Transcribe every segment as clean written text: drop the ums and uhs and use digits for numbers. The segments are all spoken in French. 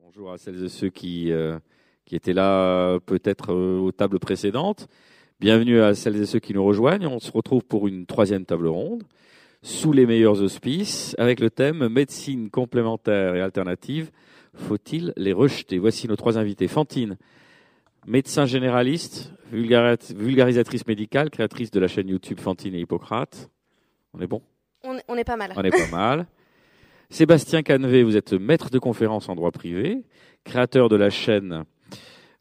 Bonjour à celles et ceux qui étaient là peut-être aux tables précédentes. Bienvenue à celles et ceux qui nous rejoignent. On se retrouve pour une troisième table ronde, sous les meilleurs auspices, avec le thème « Médecine complémentaire et alternative, faut-il les rejeter ?» Voici nos trois invités. Fantine, médecin généraliste, vulgarisatrice médicale, créatrice de la chaîne YouTube Fantine et Hippocrate. On est bon ? On est pas mal. On est pas mal. Sébastien Canevet, vous êtes maître de conférence en droit privé, créateur de la chaîne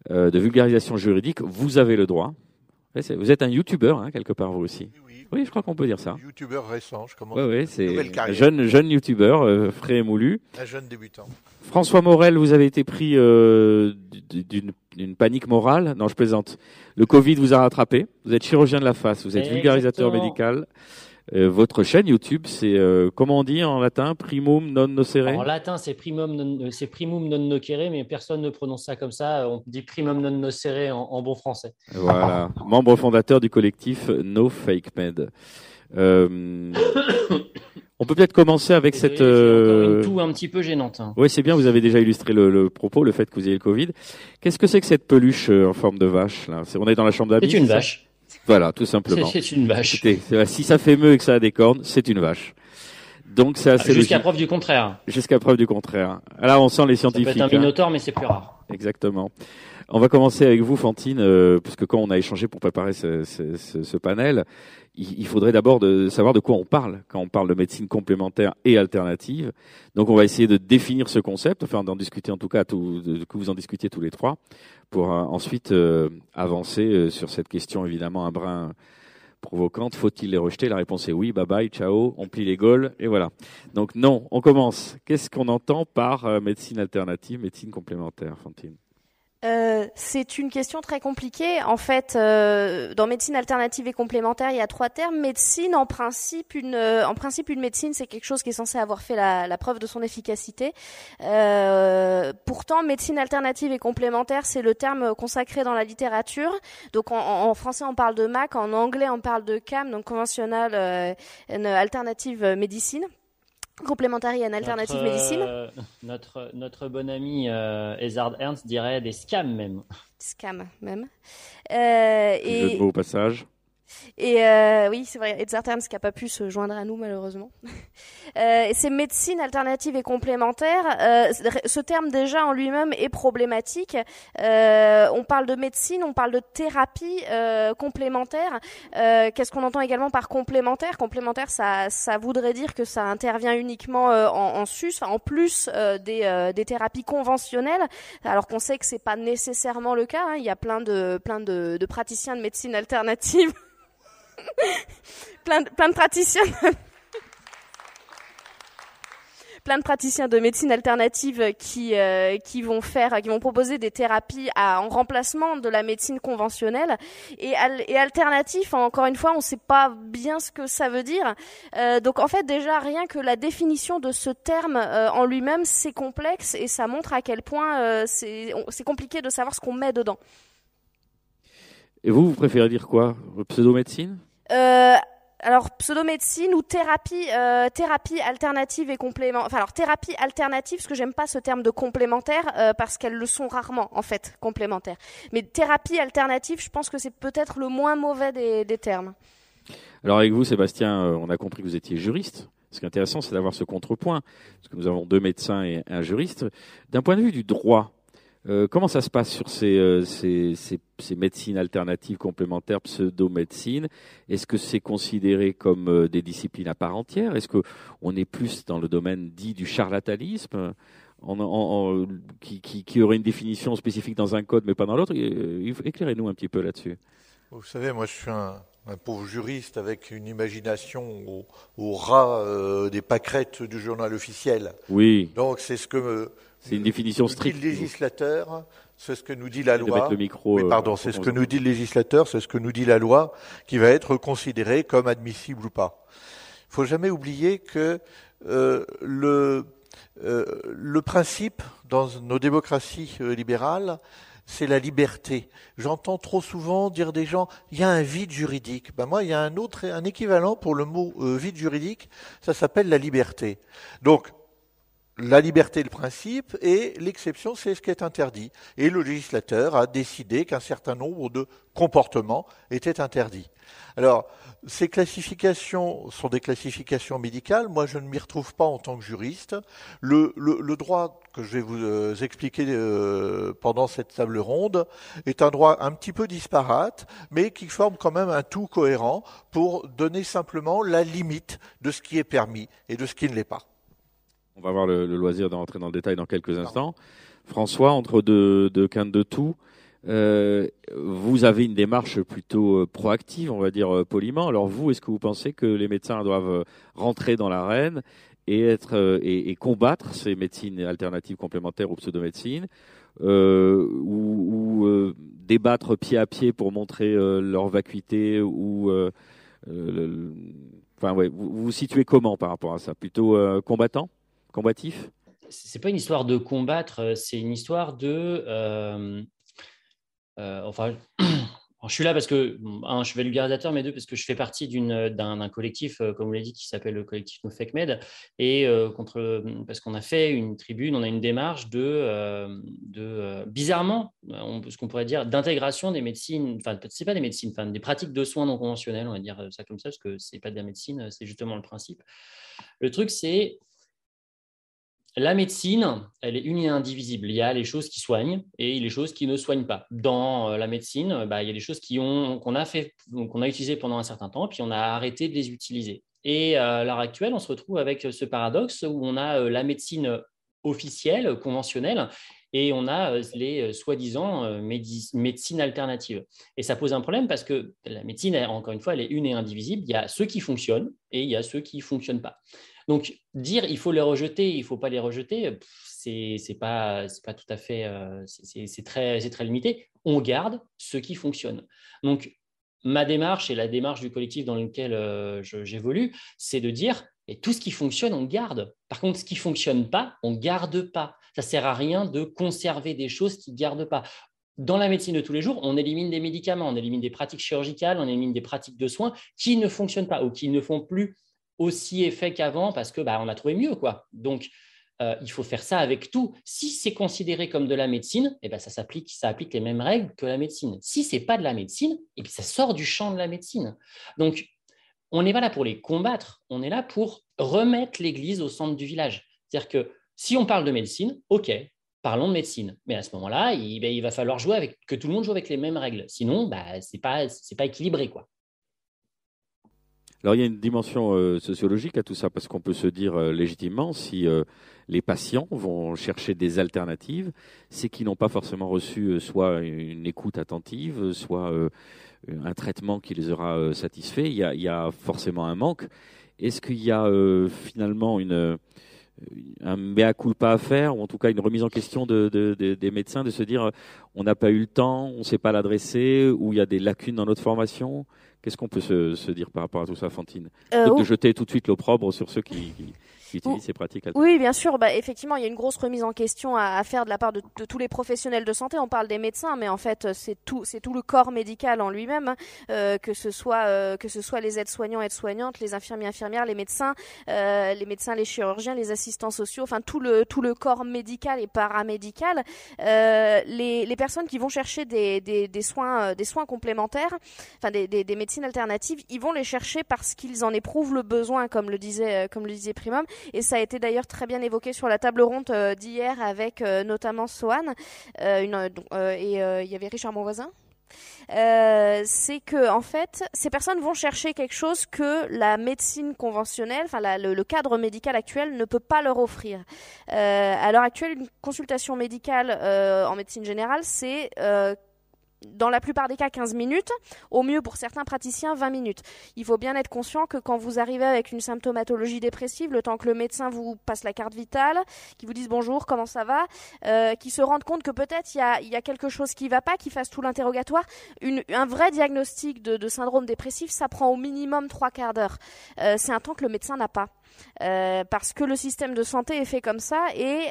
de vulgarisation juridique « Vous avez le droit ». Vous êtes un youtubeur, hein, quelque part, vous aussi. Oui, je crois qu'on peut dire ça. Youtubeur récent, je commence une nouvelle carrière. Jeune youtubeur, frais et moulu. Un jeune débutant. François Morel, vous avez été pris d'une panique morale. Non, je plaisante. Le Covid vous a rattrapé. Vous êtes chirurgien de la face, vous êtes vulgarisateur médical. Votre chaîne YouTube, c'est comment on dit en latin, primum non nocere. En latin, c'est primum non nocere, mais personne ne prononce ça comme ça. On dit primum non nocere en bon français. Voilà. Membre fondateur du collectif No Fake Med. On peut peut-être commencer avec cette une toux un petit peu gênante. Oui, c'est bien. Vous avez déjà illustré le propos, le fait que vous ayez le Covid. Qu'est-ce que c'est que cette peluche en forme de vache là? On est dans la chambre d'habit. C'est une vache. Voilà, tout simplement. C'est une vache. Si ça fait meuh et que ça a des cornes, c'est une vache. Donc c'est assez logique. Jusqu'à preuve du contraire. Jusqu'à preuve du contraire. Là, on sent les scientifiques. Ça peut être un minotaure, mais c'est plus rare. Exactement. On va commencer avec vous, Fantine, puisque quand on a échangé pour préparer ce panel, il faudrait d'abord savoir de quoi on parle quand on parle de médecine complémentaire et alternative. Donc, on va essayer de définir ce concept, enfin d'en discuter en tout cas, que vous en discutiez tous les trois, pour ensuite avancer sur cette question évidemment un brin provocante. Faut-il les rejeter? La réponse est oui, bye bye, ciao, on plie les gaules et voilà. Donc non, on commence. Qu'est-ce qu'on entend par médecine alternative, médecine complémentaire, Fantine? C'est une question très compliquée. En fait, dans médecine alternative et complémentaire, il y a trois termes. Médecine, en principe, une médecine, c'est quelque chose qui est censé avoir fait la preuve de son efficacité. Pourtant, médecine alternative et complémentaire, c'est le terme consacré dans la littérature. Donc, en français, on parle de MAC, en anglais, on parle de CAM, donc Conventional and Alternative Medicine. Complémentaire et une alternative médecine. Notre bon ami Hazard Ernst dirait des scams même. Scams même. Jeu de mots au passage. Et oui, c'est vrai, Hazard Ernst qui n'a pas pu se joindre à nous malheureusement. C'est médecine alternative et complémentaire. Ce terme déjà en lui-même est problématique. On parle de médecine, on parle de thérapie complémentaire. Qu'est-ce qu'on entend également par complémentaire? Complémentaire, ça voudrait dire que ça intervient uniquement en sus, en plus des thérapies conventionnelles. Alors qu'on sait que c'est pas nécessairement le cas, hein. Il y a plein de praticiens de médecine alternative, plein de praticiens. Plein de praticiens de médecine alternative qui vont proposer des thérapies en remplacement de la médecine conventionnelle et alternatif. Encore une fois, on ne sait pas bien ce que ça veut dire. Donc en fait, déjà rien que la définition de ce terme en lui-même, c'est complexe et ça montre à quel point c'est compliqué de savoir ce qu'on met dedans. Et vous préférez dire quoi, pseudo-médecine? Alors pseudomédecine ou thérapie alternative et complémentaire. Enfin alors thérapie alternative, parce que j'aime pas ce terme de complémentaire parce qu'elles le sont rarement en fait, complémentaires. Mais thérapie alternative, je pense que c'est peut-être le moins mauvais des termes. Alors avec vous, Sébastien, on a compris que vous étiez juriste. Ce qui est intéressant, c'est d'avoir ce contrepoint, parce que nous avons deux médecins et un juriste. D'un point de vue du droit, comment ça se passe sur ces médecines alternatives, complémentaires, pseudo-médecines? Est-ce que c'est considéré comme des disciplines à part entière? Est-ce qu'on est plus dans le domaine dit du charlatanisme, qui aurait une définition spécifique dans un code mais pas dans l'autre? Éclairez-nous un petit peu là-dessus. Vous savez, moi je suis un pauvre juriste avec une imagination au ras des pâquerettes du journal officiel. Oui. Donc c'est ce que... C'est une définition stricte. Dit le législateur, c'est ce que nous dit la loi. C'est ce que nous dit le législateur, c'est ce que nous dit la loi, qui va être considéré comme admissible ou pas. Il faut jamais oublier que le principe dans nos démocraties libérales, c'est la liberté. J'entends trop souvent dire des gens, il y a un vide juridique. Ben moi, il y a un équivalent pour le mot vide juridique, ça s'appelle la liberté. Donc, la liberté, le principe, et l'exception, c'est ce qui est interdit. Et le législateur a décidé qu'un certain nombre de comportements étaient interdits. Alors, ces classifications sont des classifications médicales. Moi, je ne m'y retrouve pas en tant que juriste. Le droit que je vais vous expliquer pendant cette table ronde est un droit un petit peu disparate, mais qui forme quand même un tout cohérent pour donner simplement la limite de ce qui est permis et de ce qui ne l'est pas. On va avoir le loisir d'en rentrer dans le détail dans quelques instants. François, entre deux quintes de tout, vous avez une démarche plutôt proactive, on va dire poliment. Alors vous, est-ce que vous pensez que les médecins doivent rentrer dans l'arène et combattre ces médecines alternatives complémentaires ou pseudomédecines, ou débattre pied à pied pour montrer leur vacuité, ou... vous vous situez comment par rapport à ça? Plutôt combattant, combatif? C'est pas une histoire de combattre, c'est une histoire de... je suis là parce que, un, je suis vulgarisateur, mais deux, parce que je fais partie d'un collectif, comme vous l'avez dit, qui s'appelle le collectif No Fake Med, et parce qu'on a fait une tribune, on a une démarche bizarrement, ce qu'on pourrait dire, d'intégration des médecines, enfin, c'est pas des médecines, enfin, des pratiques de soins non conventionnelles, on va dire ça comme ça, parce que c'est pas de la médecine, c'est justement le principe. Le truc, c'est... La médecine, elle est une et indivisible. Il y a les choses qui soignent et les choses qui ne soignent pas. Dans la médecine, il y a des choses qu'on a utilisées pendant un certain temps, puis on a arrêté de les utiliser. Et à l'heure actuelle, on se retrouve avec ce paradoxe où on a la médecine officielle, conventionnelle, et on a les soi-disant médecines alternatives. Et ça pose un problème parce que la médecine, encore une fois, elle est une et indivisible. Il y a ceux qui fonctionnent et il y a ceux qui ne fonctionnent pas. Donc, dire il faut les rejeter, il ne faut pas les rejeter, c'est pas tout à fait, c'est très limité. On garde ce qui fonctionne. Donc, ma démarche et la démarche du collectif dans lequel j'évolue, c'est de dire et tout ce qui fonctionne, on garde. Par contre, ce qui ne fonctionne pas, on ne garde pas. Ça ne sert à rien de conserver des choses qui ne gardent pas. Dans la médecine de tous les jours, on élimine des médicaments, on élimine des pratiques chirurgicales, on élimine des pratiques de soins qui ne fonctionnent pas ou qui ne font plus aussi effet qu'avant parce que on a trouvé mieux quoi. Donc il faut faire ça avec tout. Si c'est considéré comme de la médecine, et ça applique les mêmes règles que la médecine. Si c'est pas de la médecine, et puis ça sort du champ de la médecine. Donc on n'est pas là pour les combattre, on est là pour remettre l'église au centre du village. C'est-à-dire que si on parle de médecine, OK, parlons de médecine. Mais à ce moment-là, il va falloir jouer avec que tout le monde joue avec les mêmes règles. Sinon, c'est pas équilibré quoi. Alors, il y a une dimension sociologique à tout ça, parce qu'on peut se dire légitimement, si les patients vont chercher des alternatives, c'est qu'ils n'ont pas forcément reçu soit une écoute attentive, soit un traitement qui les aura satisfaits. Il y a forcément un manque. Est-ce qu'il y a finalement un mea culpa à faire, ou en tout cas une remise en question des médecins, de se dire on n'a pas eu le temps, on ne sait pas l'adresser, ou il y a des lacunes dans notre formation? Qu'est-ce qu'on peut se dire par rapport à tout ça, Fantine ? De jeter tout de suite l'opprobre sur ceux qui utilisent ces pratiques alternatives. Oui, bien sûr. Effectivement, il y a une grosse remise en question à faire de la part de tous les professionnels de santé. On parle des médecins, mais en fait, c'est tout le corps médical en lui-même, que ce soit les aides-soignants, aides-soignantes, les infirmiers, infirmières, les médecins, les chirurgiens, les assistants sociaux, enfin tout le corps médical et paramédical. Les personnes qui vont chercher des soins complémentaires, enfin des médecins alternatives, ils vont les chercher parce qu'ils en éprouvent le besoin, comme le disait Primum, et ça a été d'ailleurs très bien évoqué sur la table ronde d'hier avec notamment Soane, il y avait Richard Monvoisin. C'est que en fait, ces personnes vont chercher quelque chose que la médecine conventionnelle, enfin le cadre médical actuel ne peut pas leur offrir. À l'heure actuelle, une consultation médicale en médecine générale, c'est dans la plupart des cas, 15 minutes, au mieux pour certains praticiens, 20 minutes. Il faut bien être conscient que quand vous arrivez avec une symptomatologie dépressive, le temps que le médecin vous passe la carte vitale, qu'il vous dise bonjour, comment ça va, qu'il se rende compte que peut-être il y a quelque chose qui ne va pas, qu'il fasse tout l'interrogatoire, un vrai diagnostic de syndrome dépressif, ça prend au minimum 3 quarts d'heure. C'est un temps que le médecin n'a pas. parce que le système de santé est fait comme ça, et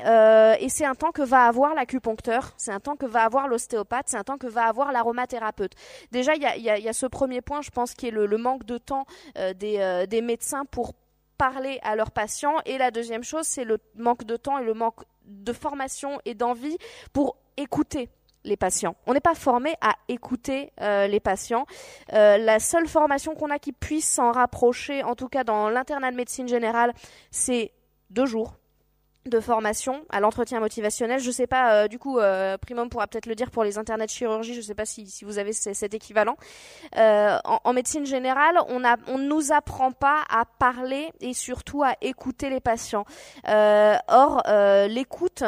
c'est un temps que va avoir l'acupuncteur, c'est un temps que va avoir l'ostéopathe, c'est un temps que va avoir l'aromathérapeute. Déjà, il y a ce premier point, je pense, qui est le manque de temps des médecins pour parler à leurs patients. Et la deuxième chose, c'est le manque de temps et le manque de formation et d'envie pour écouter les patients. On n'est pas formé à écouter les patients. La seule formation qu'on a qui puisse s'en rapprocher, en tout cas dans l'internat de médecine générale, c'est 2 jours de formation à l'entretien motivationnel. Je ne sais pas, du coup, Primum pourra peut-être le dire pour les internats de chirurgie, je ne sais pas si vous avez cet équivalent. En médecine générale, on ne nous apprend pas à parler et surtout à écouter les patients. Or, l'écoute...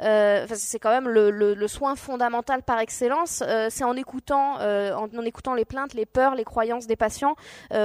c'est quand même le soin fondamental par excellence. C'est en écoutant les plaintes, les peurs, les croyances des patients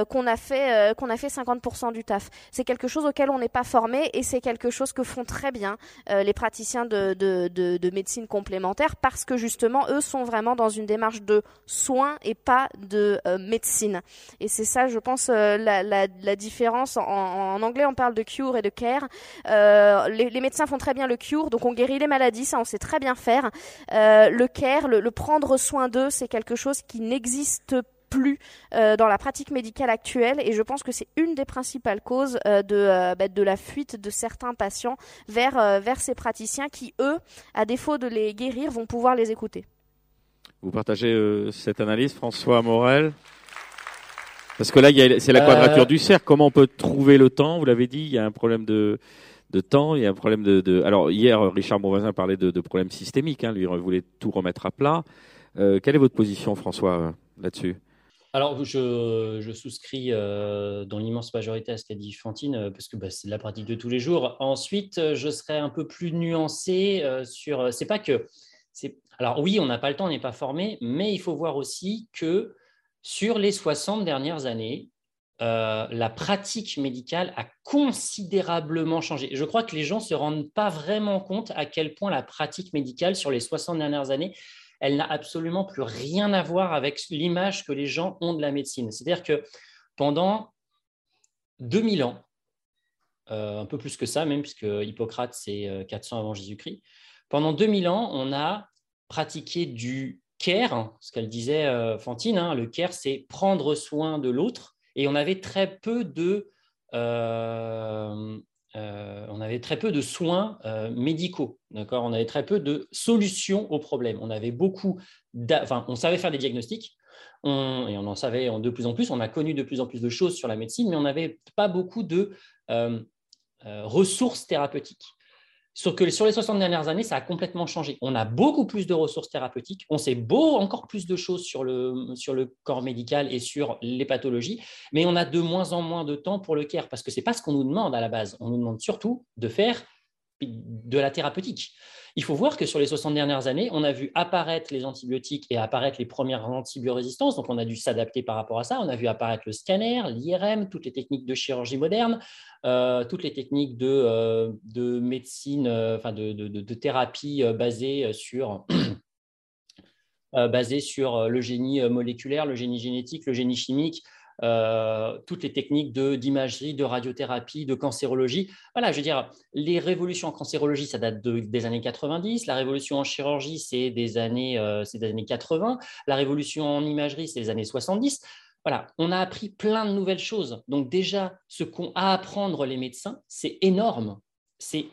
qu'on a fait 50% du taf. C'est quelque chose auquel on n'est pas formé, et c'est quelque chose que font très bien les praticiens de médecine complémentaire, parce que justement eux sont vraiment dans une démarche de soin et pas de médecine. Et c'est ça, je pense, la différence. En anglais, on parle de cure et de care. Les médecins font très bien le cure, donc on guérit les maladies, ça on sait très bien faire. Le care, le prendre soin d'eux, c'est quelque chose qui n'existe plus dans la pratique médicale actuelle, et je pense que c'est une des principales causes de la fuite de certains patients vers ces praticiens qui, eux, à défaut de les guérir, vont pouvoir les écouter. Vous partagez cette analyse, François Morel ? Parce que là, c'est la quadrature du cercle. Comment on peut trouver le temps ? Vous l'avez dit, il y a un problème de temps, il y a un problème de... Alors hier, Richard Monvoisin parlait de problèmes systémiques, hein, lui voulait tout remettre à plat. Quelle est votre position, François, là-dessus ? Alors, je souscris dans l'immense majorité à ce qu'a dit Fantine, parce que c'est de la pratique de tous les jours. Ensuite, je serais un peu plus nuancé sur... C'est pas que... Alors oui, on n'a pas le temps, on n'est pas formé, mais il faut voir aussi que sur les 60 dernières années, la pratique médicale a considérablement changé. Je crois que les gens ne se rendent pas vraiment compte à quel point la pratique médicale sur les 60 dernières années, elle n'a absolument plus rien à voir avec l'image que les gens ont de la médecine. C'est-à-dire que pendant 2000 ans, un peu plus que ça même, puisque Hippocrate, c'est 400 avant Jésus-Christ, pendant 2000 ans, on a pratiqué du care, ce qu'elle disait Fantine, hein, le care, c'est prendre soin de l'autre. Et on avait très peu de soins médicaux, d'accord ? On avait très peu de solutions aux problèmes. On avait on savait faire des diagnostics, et on en savait de plus en plus. On a connu de plus en plus de choses sur la médecine, mais on n'avait pas beaucoup de ressources thérapeutiques. Sauf que sur les 60 dernières années, ça a complètement changé. On a beaucoup plus de ressources thérapeutiques, on sait encore plus de choses sur le corps médical et sur les pathologies, mais on a de moins en moins de temps pour le care, parce que ce n'est pas ce qu'on nous demande à la base. On nous demande surtout de faire de la thérapeutique. Il faut voir que sur les 60 dernières années, on a vu apparaître les antibiotiques et apparaître les premières antibiorésistances, donc on a dû s'adapter par rapport à ça. On a vu apparaître le scanner, l'IRM, toutes les techniques de chirurgie moderne, toutes les techniques de médecine, de thérapie basée sur le génie moléculaire, le génie génétique, le génie chimique, toutes les techniques d'imagerie, de radiothérapie, de cancérologie. Voilà, je veux dire, les révolutions en cancérologie, ça date des années 90. La révolution en chirurgie, c'est des années 80. La révolution en imagerie, c'est des années 70. Voilà, on a appris plein de nouvelles choses. Donc déjà, ce qu'ont à apprendre les médecins, c'est énorme. C'est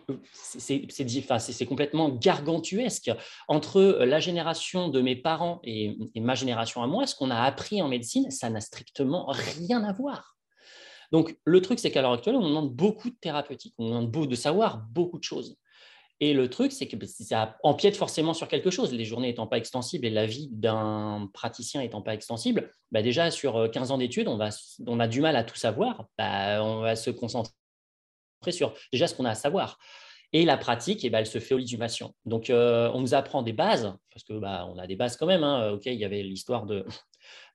complètement gargantuesque. Entre la génération de mes parents et ma génération à moi, ce qu'on a appris en médecine, ça n'a strictement rien à voir. Donc, le truc, c'est qu'à l'heure actuelle, on demande beaucoup de thérapeutique, on demande de savoir beaucoup de choses. Et le truc, c'est que ça empiète forcément sur quelque chose. Les journées n'étant pas extensibles et la vie d'un praticien n'étant pas extensible, déjà, sur 15 ans d'études, on a du mal à tout savoir. On va se concentrer sur déjà ce qu'on a à savoir, et la pratique elle se fait au lit du patient. Donc on nous apprend des bases, parce que on a des bases quand même, hein. OK, il y avait l'histoire de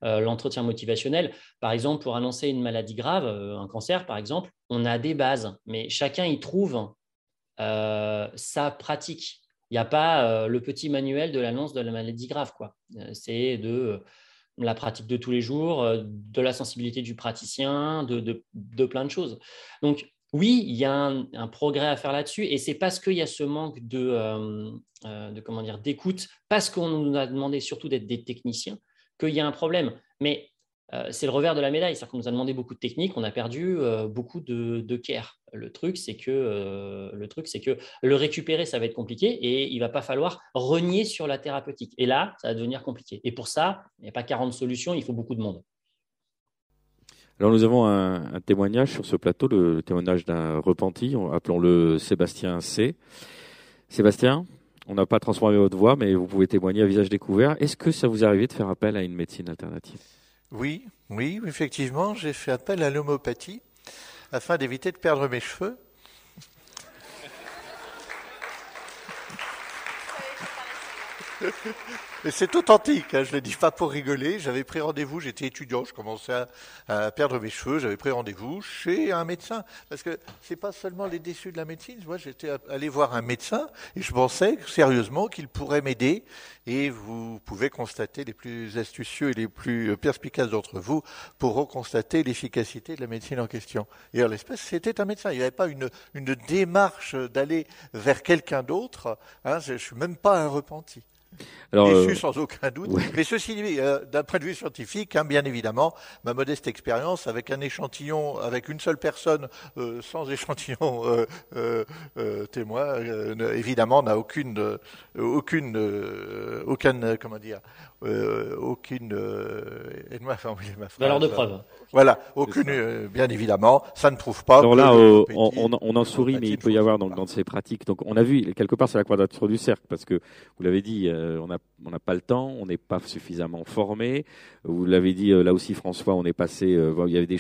l'entretien motivationnel, par exemple, pour annoncer une maladie grave, un cancer par exemple. On a des bases, mais chacun y trouve sa pratique. Il n'y a pas le petit manuel de l'annonce de la maladie grave, quoi. C'est de la pratique de tous les jours, de la sensibilité du praticien, de plein de choses. Donc oui, il y a un progrès à faire là-dessus, et c'est parce qu'il y a ce manque de comment dire, d'écoute, parce qu'on nous a demandé surtout d'être des techniciens, qu'il y a un problème. Mais c'est le revers de la médaille, c'est-à-dire qu'on nous a demandé beaucoup de techniques, on a perdu beaucoup de care. Le truc, c'est que le récupérer, ça va être compliqué, et il ne va pas falloir renier sur la thérapeutique. Et là, ça va devenir compliqué. Et pour ça, il n'y a pas 40 solutions, il faut beaucoup de monde. Alors, nous avons un témoignage sur ce plateau, le témoignage d'un repenti, appelons-le Sébastien C. Sébastien, on n'a pas transformé votre voix, mais vous pouvez témoigner à visage découvert. Est-ce que ça vous est arrivé de faire appel à une médecine alternative ? Oui, effectivement, j'ai fait appel à l'homéopathie afin d'éviter de perdre mes cheveux. Et c'est authentique, hein, je ne le dis pas pour rigoler. J'avais pris rendez-vous, j'étais étudiant, je commençais à perdre mes cheveux. J'avais pris rendez-vous chez un médecin. Parce que ce n'est pas seulement les déçus de la médecine. Moi, j'étais allé voir un médecin et je pensais sérieusement qu'il pourrait m'aider. Et vous pouvez constater, les plus astucieux et les plus perspicaces d'entre vous pourront constater l'efficacité de la médecine en question. Et en l'espèce, c'était un médecin. Il n'y avait pas une démarche d'aller vers quelqu'un d'autre. Hein, je ne suis même pas un repenti. Alors, déçu sans aucun doute, ouais. Mais ceci dit, d'un point de vue scientifique, hein, bien évidemment, ma modeste expérience avec un échantillon, avec une seule personne, sans échantillon témoin, évidemment, n'a bien évidemment, ça ne prouve pas. Alors là, on en sourit, mais il peut y avoir donc, dans ces pratiques. Donc, on a vu, quelque part, c'est la quadrature du cercle, parce que vous l'avez dit, on n'a pas le temps, on n'est pas suffisamment formé. Vous l'avez dit, là aussi, François, on est passé, il y avait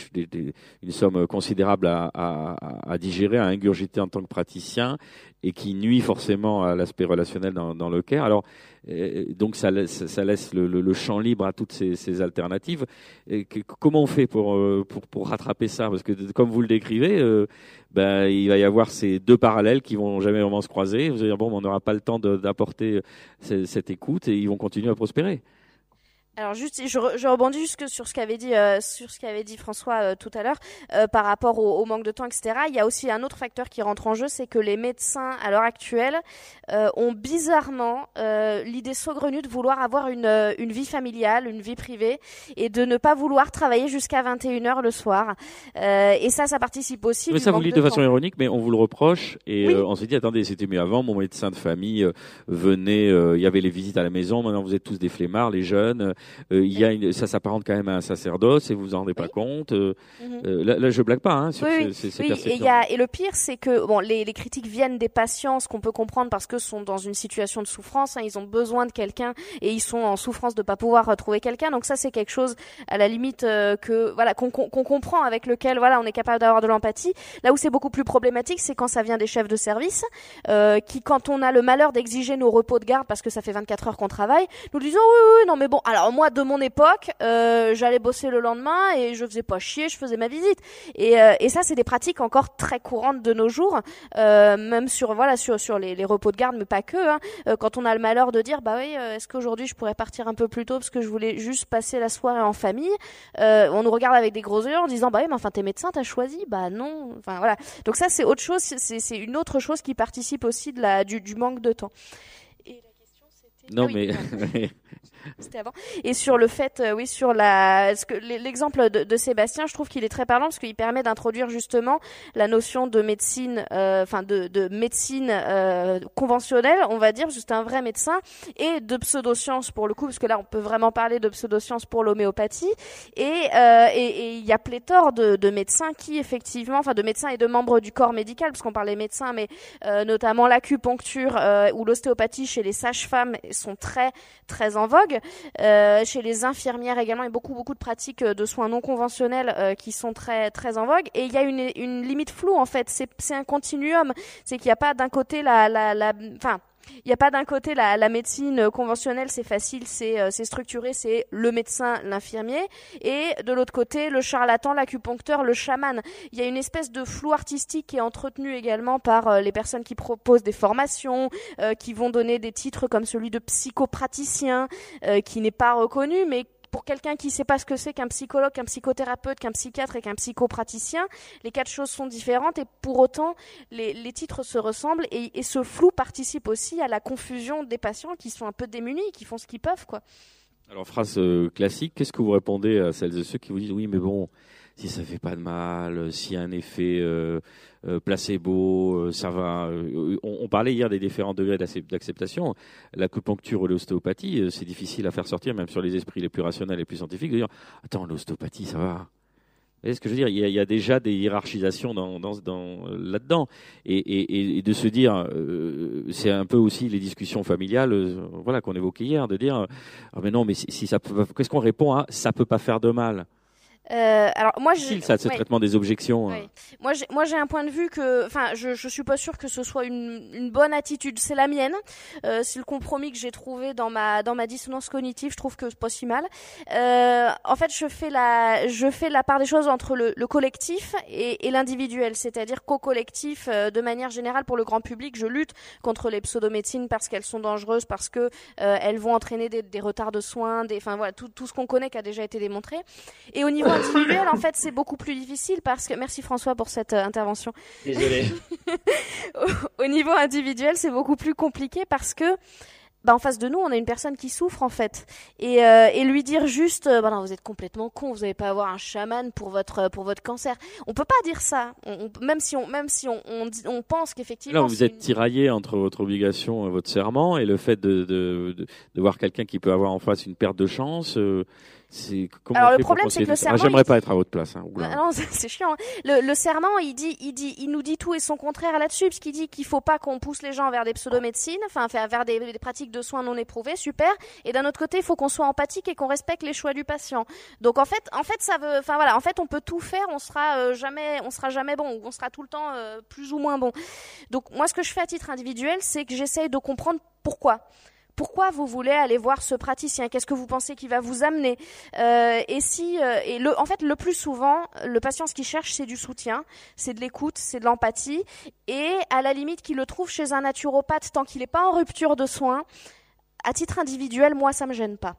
une somme considérable à digérer, à ingurgiter en tant que praticien, et qui nuit forcément à l'aspect relationnel dans le care. Alors, donc, ça laisse le champ libre à toutes ces alternatives. Et comment on fait pour rattraper ça ? Parce que, comme vous le décrivez, il va y avoir ces deux parallèles qui vont jamais vraiment se croiser. Vous allez dire, on n'aura pas le temps d'apporter cette écoute et ils vont continuer à prospérer. Alors juste, je rebondis juste sur ce qu'avait dit François tout à l'heure par rapport au manque de temps, etc. Il y a aussi un autre facteur qui rentre en jeu, c'est que les médecins à l'heure actuelle ont bizarrement l'idée saugrenue de vouloir avoir une vie familiale, une vie privée, et de ne pas vouloir travailler jusqu'à 21h le soir. Et ça participe aussi. Mais ça vous le dites de façon ironique, mais on vous le reproche et oui. On se dit attendez, c'était mieux avant. Mon médecin de famille venait, il y avait les visites à la maison. Maintenant vous êtes tous des flemmards, les jeunes. Ça s'apparente quand même à un sacerdoce et vous vous en rendez pas compte. Là, je blague pas. Hein, et le pire, c'est que les critiques viennent des patients, ce qu'on peut comprendre parce que sont dans une situation de souffrance. Hein, ils ont besoin de quelqu'un et ils sont en souffrance de pas pouvoir trouver quelqu'un. Donc ça, c'est quelque chose à la limite qu'on comprend, avec lequel on est capable d'avoir de l'empathie. Là où c'est beaucoup plus problématique, c'est quand ça vient des chefs de service qui, quand on a le malheur d'exiger nos repos de garde parce que ça fait 24 heures qu'on travaille, nous disons oui, non mais bon alors. Moi, de mon époque, j'allais bosser le lendemain et je faisais pas chier, je faisais ma visite. Et ça, c'est des pratiques encore très courantes de nos jours, même sur les repos de garde, mais pas que. Hein. Quand on a le malheur de dire, est-ce qu'aujourd'hui je pourrais partir un peu plus tôt parce que je voulais juste passer la soirée en famille, on nous regarde avec des gros yeux en disant, mais enfin t'es médecin, t'as choisi, non. Enfin voilà. Donc ça, c'est autre chose, c'est une autre chose qui participe aussi de du manque de temps. Et la question c'était. Non mais. C'était avant. Et sur le fait, l'exemple de Sébastien, je trouve qu'il est très parlant parce qu'il permet d'introduire justement la notion de médecine, de médecine conventionnelle, on va dire, juste un vrai médecin, et de pseudosciences pour le coup, parce que là on peut vraiment parler de pseudosciences pour l'homéopathie. Et il y a pléthore de médecins qui effectivement, de médecins et de membres du corps médical, parce qu'on parle des médecins, mais notamment l'acupuncture ou l'ostéopathie chez les sages-femmes sont très très en vogue. Chez les infirmières également, il y a beaucoup de pratiques de soins non conventionnels qui sont très très en vogue. Et il y a une limite floue en fait. C'est un continuum. C'est qu'il n'y a pas d'un côté il n'y a pas d'un côté la médecine conventionnelle, c'est facile, c'est structuré, c'est le médecin, l'infirmier, et de l'autre côté, le charlatan, l'acupuncteur, le chaman. Il y a une espèce de flou artistique qui est entretenu également par les personnes qui proposent des formations, qui vont donner des titres comme celui de psychopraticien, qui n'est pas reconnu, mais pour quelqu'un qui ne sait pas ce que c'est qu'un psychologue, qu'un psychothérapeute, qu'un psychiatre et qu'un psychopraticien, les quatre choses sont différentes et pour autant les titres se ressemblent et ce flou participe aussi à la confusion des patients qui sont un peu démunis, qui font ce qu'ils peuvent, quoi. Alors, phrase classique, qu'est-ce que vous répondez à celles et ceux qui vous disent « Oui, mais bon, si ça ne fait pas de mal, s'il y a un effet placebo, ça va... » on parlait hier des différents degrés d'acceptation. L'acupuncture ou l'ostéopathie, c'est difficile à faire sortir, même sur les esprits les plus rationnels et les plus scientifiques, de dire « Attends, l'ostéopathie, ça va... » Vous voyez ce que je veux dire ? Il y a déjà des hiérarchisations là-dedans. Et de se dire, c'est un peu aussi les discussions familiales voilà, qu'on évoquait hier, de dire, ah mais non, mais si ça peut, qu'est-ce qu'on répond à « ça peut pas faire de mal ». Alors moi, ce traitement des objections. Ouais. Moi j'ai un point de vue que, enfin, je suis pas sûre que ce soit une bonne attitude. C'est la mienne. C'est le compromis que j'ai trouvé dans ma dissonance cognitive. Je trouve que c'est pas si mal. En fait, je fais la part des choses entre le collectif et l'individuel. C'est-à-dire qu'au collectif, de manière générale, pour le grand public, je lutte contre les pseudomédecines parce qu'elles sont dangereuses, parce que elles vont entraîner des retards de soins, enfin voilà, tout ce qu'on connaît qui a déjà été démontré. Et au niveau individuel, en fait, c'est beaucoup plus difficile parce que... Merci François pour cette intervention. Désolé. Au niveau individuel, c'est beaucoup plus compliqué parce que en face de nous, on a une personne qui souffre, en fait. Et lui dire juste, non, vous êtes complètement con, vous n'allez pas avoir un chaman pour votre cancer. On peut pas dire ça. Même si on pense qu'effectivement... Là, vous êtes tiraillé entre votre obligation et votre serment et le fait de voir quelqu'un qui peut avoir en face une perte de chance. Alors le problème, c'est que le serment... J'aimerais pas être à votre place. Non, c'est chiant. Hein. Le serment, il nous dit tout et son contraire là-dessus, puisqu'il dit qu'il faut pas qu'on pousse les gens vers des pseudomédecines, enfin vers des pratiques de soins non éprouvées, super. Et d'un autre côté, il faut qu'on soit empathique et qu'on respecte les choix du patient. Donc en fait, ça veut, enfin voilà, en fait, on peut tout faire, on sera jamais bon, ou on sera tout le temps plus ou moins bon. Donc moi, ce que je fais à titre individuel, c'est que j'essaye de comprendre pourquoi. Pourquoi vous voulez aller voir ce praticien ? Qu'est-ce que vous pensez qu'il va vous amener ? En fait, le plus souvent, le patient, ce qu'il cherche, c'est du soutien, c'est de l'écoute, c'est de l'empathie. Et à la limite, qu'il le trouve chez un naturopathe tant qu'il n'est pas en rupture de soins, à titre individuel, moi, ça ne me gêne pas.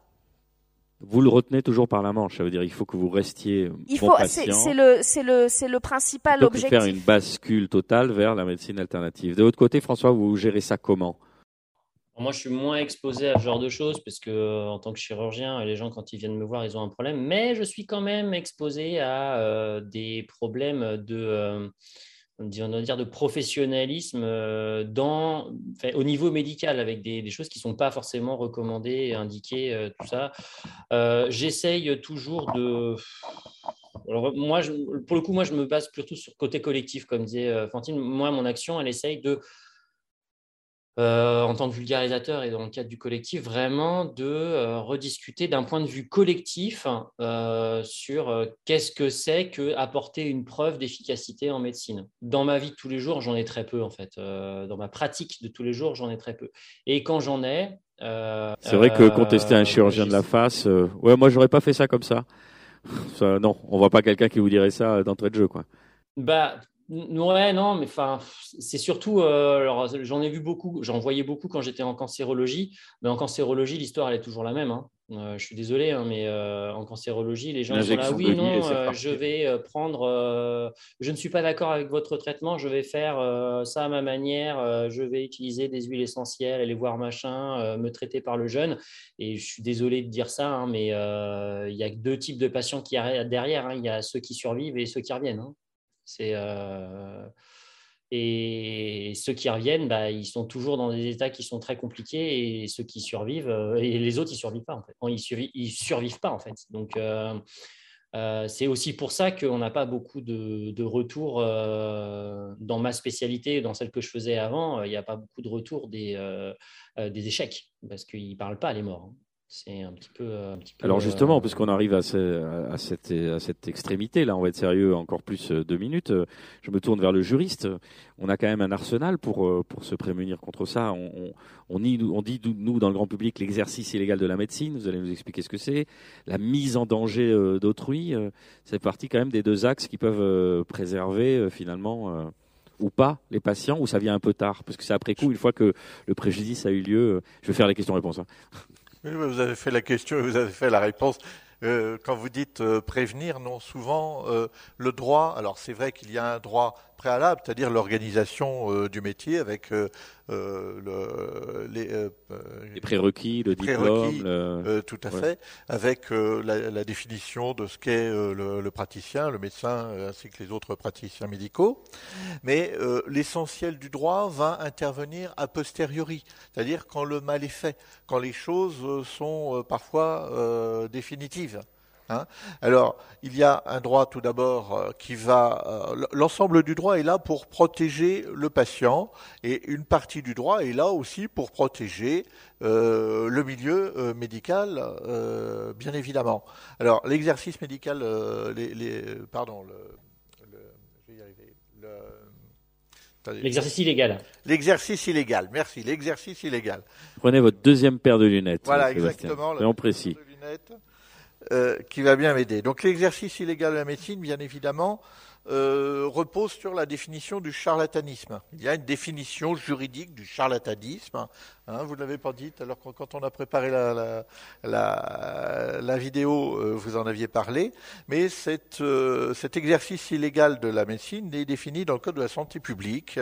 Vous le retenez toujours par la manche, ça veut dire il faut que vous restiez bon patient. C'est le principal objectif. Faire une bascule totale vers la médecine alternative. De votre côté, François, vous gérez ça comment ? Moi, je suis moins exposé à ce genre de choses parce que, en tant que chirurgien, les gens, quand ils viennent me voir, ils ont un problème. Mais je suis quand même exposé à des problèmes de professionnalisme au niveau médical, avec des choses qui ne sont pas forcément recommandées, indiquées, tout ça. J'essaye toujours de... Alors moi, pour le coup, moi, je me base plutôt sur le côté collectif, comme disait Fantine. Moi, mon action, elle essaye de... en tant que vulgarisateur et dans le cadre du collectif, vraiment de rediscuter d'un point de vue collectif sur qu'est-ce que c'est qu'apporter une preuve d'efficacité en médecine. Dans ma vie de tous les jours, j'en ai très peu, en fait. Dans ma pratique de tous les jours, j'en ai très peu. Et quand j'en ai... c'est vrai que contester un chirurgien de la face, ouais, moi, j'aurais pas fait ça comme ça. Non, on voit pas quelqu'un qui vous dirait ça d'entrée de jeu, quoi. Ouais, non, mais enfin, c'est surtout. Alors, j'en voyais beaucoup quand j'étais en cancérologie. Mais en cancérologie, l'histoire, elle est toujours la même. Hein. Je suis désolé, hein, mais en cancérologie, les gens sont là. Oui, non, je vais prendre. Je ne suis pas d'accord avec votre traitement. Je vais faire ça à ma manière. Je vais utiliser des huiles essentielles, aller voir machin, me traiter par le jeûne. Et je suis désolé de dire ça, hein, mais il y a deux types de patients qui arrivent derrière. Hein. Il y a ceux qui survivent et ceux qui reviennent. Hein. Et ceux qui reviennent, ils sont toujours dans des états qui sont très compliqués, et ceux qui survivent, et les autres, ils ne survivent pas, en fait. Ils survivent pas, en fait. Donc, c'est aussi pour ça qu'on n'a pas beaucoup de retours dans ma spécialité, dans celle que je faisais avant. Il n'y a pas beaucoup de retours des échecs, parce qu'ils ne parlent pas, les morts. Hein. C'est un petit peu. Alors justement, puisqu'on arrive à cette extrémité, là, on va être sérieux encore plus 2 minutes. Je me tourne vers le juriste. On a quand même un arsenal pour se prémunir contre ça. On dit, nous, dans le grand public, l'exercice illégal de la médecine. Vous allez nous expliquer ce que c'est. La mise en danger d'autrui, c'est partie quand même des deux axes qui peuvent préserver finalement... ou pas les patients, ou ça vient un peu tard, parce que c'est après coup, une fois que le préjudice a eu lieu. Je vais faire les questions-réponses. Hein. Vous avez fait la question et vous avez fait la réponse. quand vous dites prévenir, non, souvent le droit, alors c'est vrai qu'il y a un droit préalable, c'est-à-dire l'organisation du métier avec les prérequis, le diplôme. Tout à fait, avec la définition de ce qu'est le praticien, le médecin, ainsi que les autres praticiens médicaux. Mais l'essentiel du droit va intervenir a posteriori, c'est-à-dire quand le mal est fait, quand les choses sont parfois définitives. Hein ? Alors, il y a un droit tout d'abord qui va... l'ensemble du droit est là pour protéger le patient et une partie du droit est là aussi pour protéger le milieu médical, bien évidemment. Alors, l'exercice médical... L'exercice illégal. L'exercice illégal, merci. L'exercice illégal. Prenez votre deuxième paire de lunettes. Voilà, exactement. Soyons précis. Qui va bien m'aider. Donc l'exercice illégal de la médecine, bien évidemment, repose sur la définition du charlatanisme. Il y a une définition juridique du charlatanisme. Hein, vous ne l'avez pas dit, alors que quand on a préparé la vidéo, vous en aviez parlé. Mais cet exercice illégal de la médecine est défini dans le Code de la santé publique.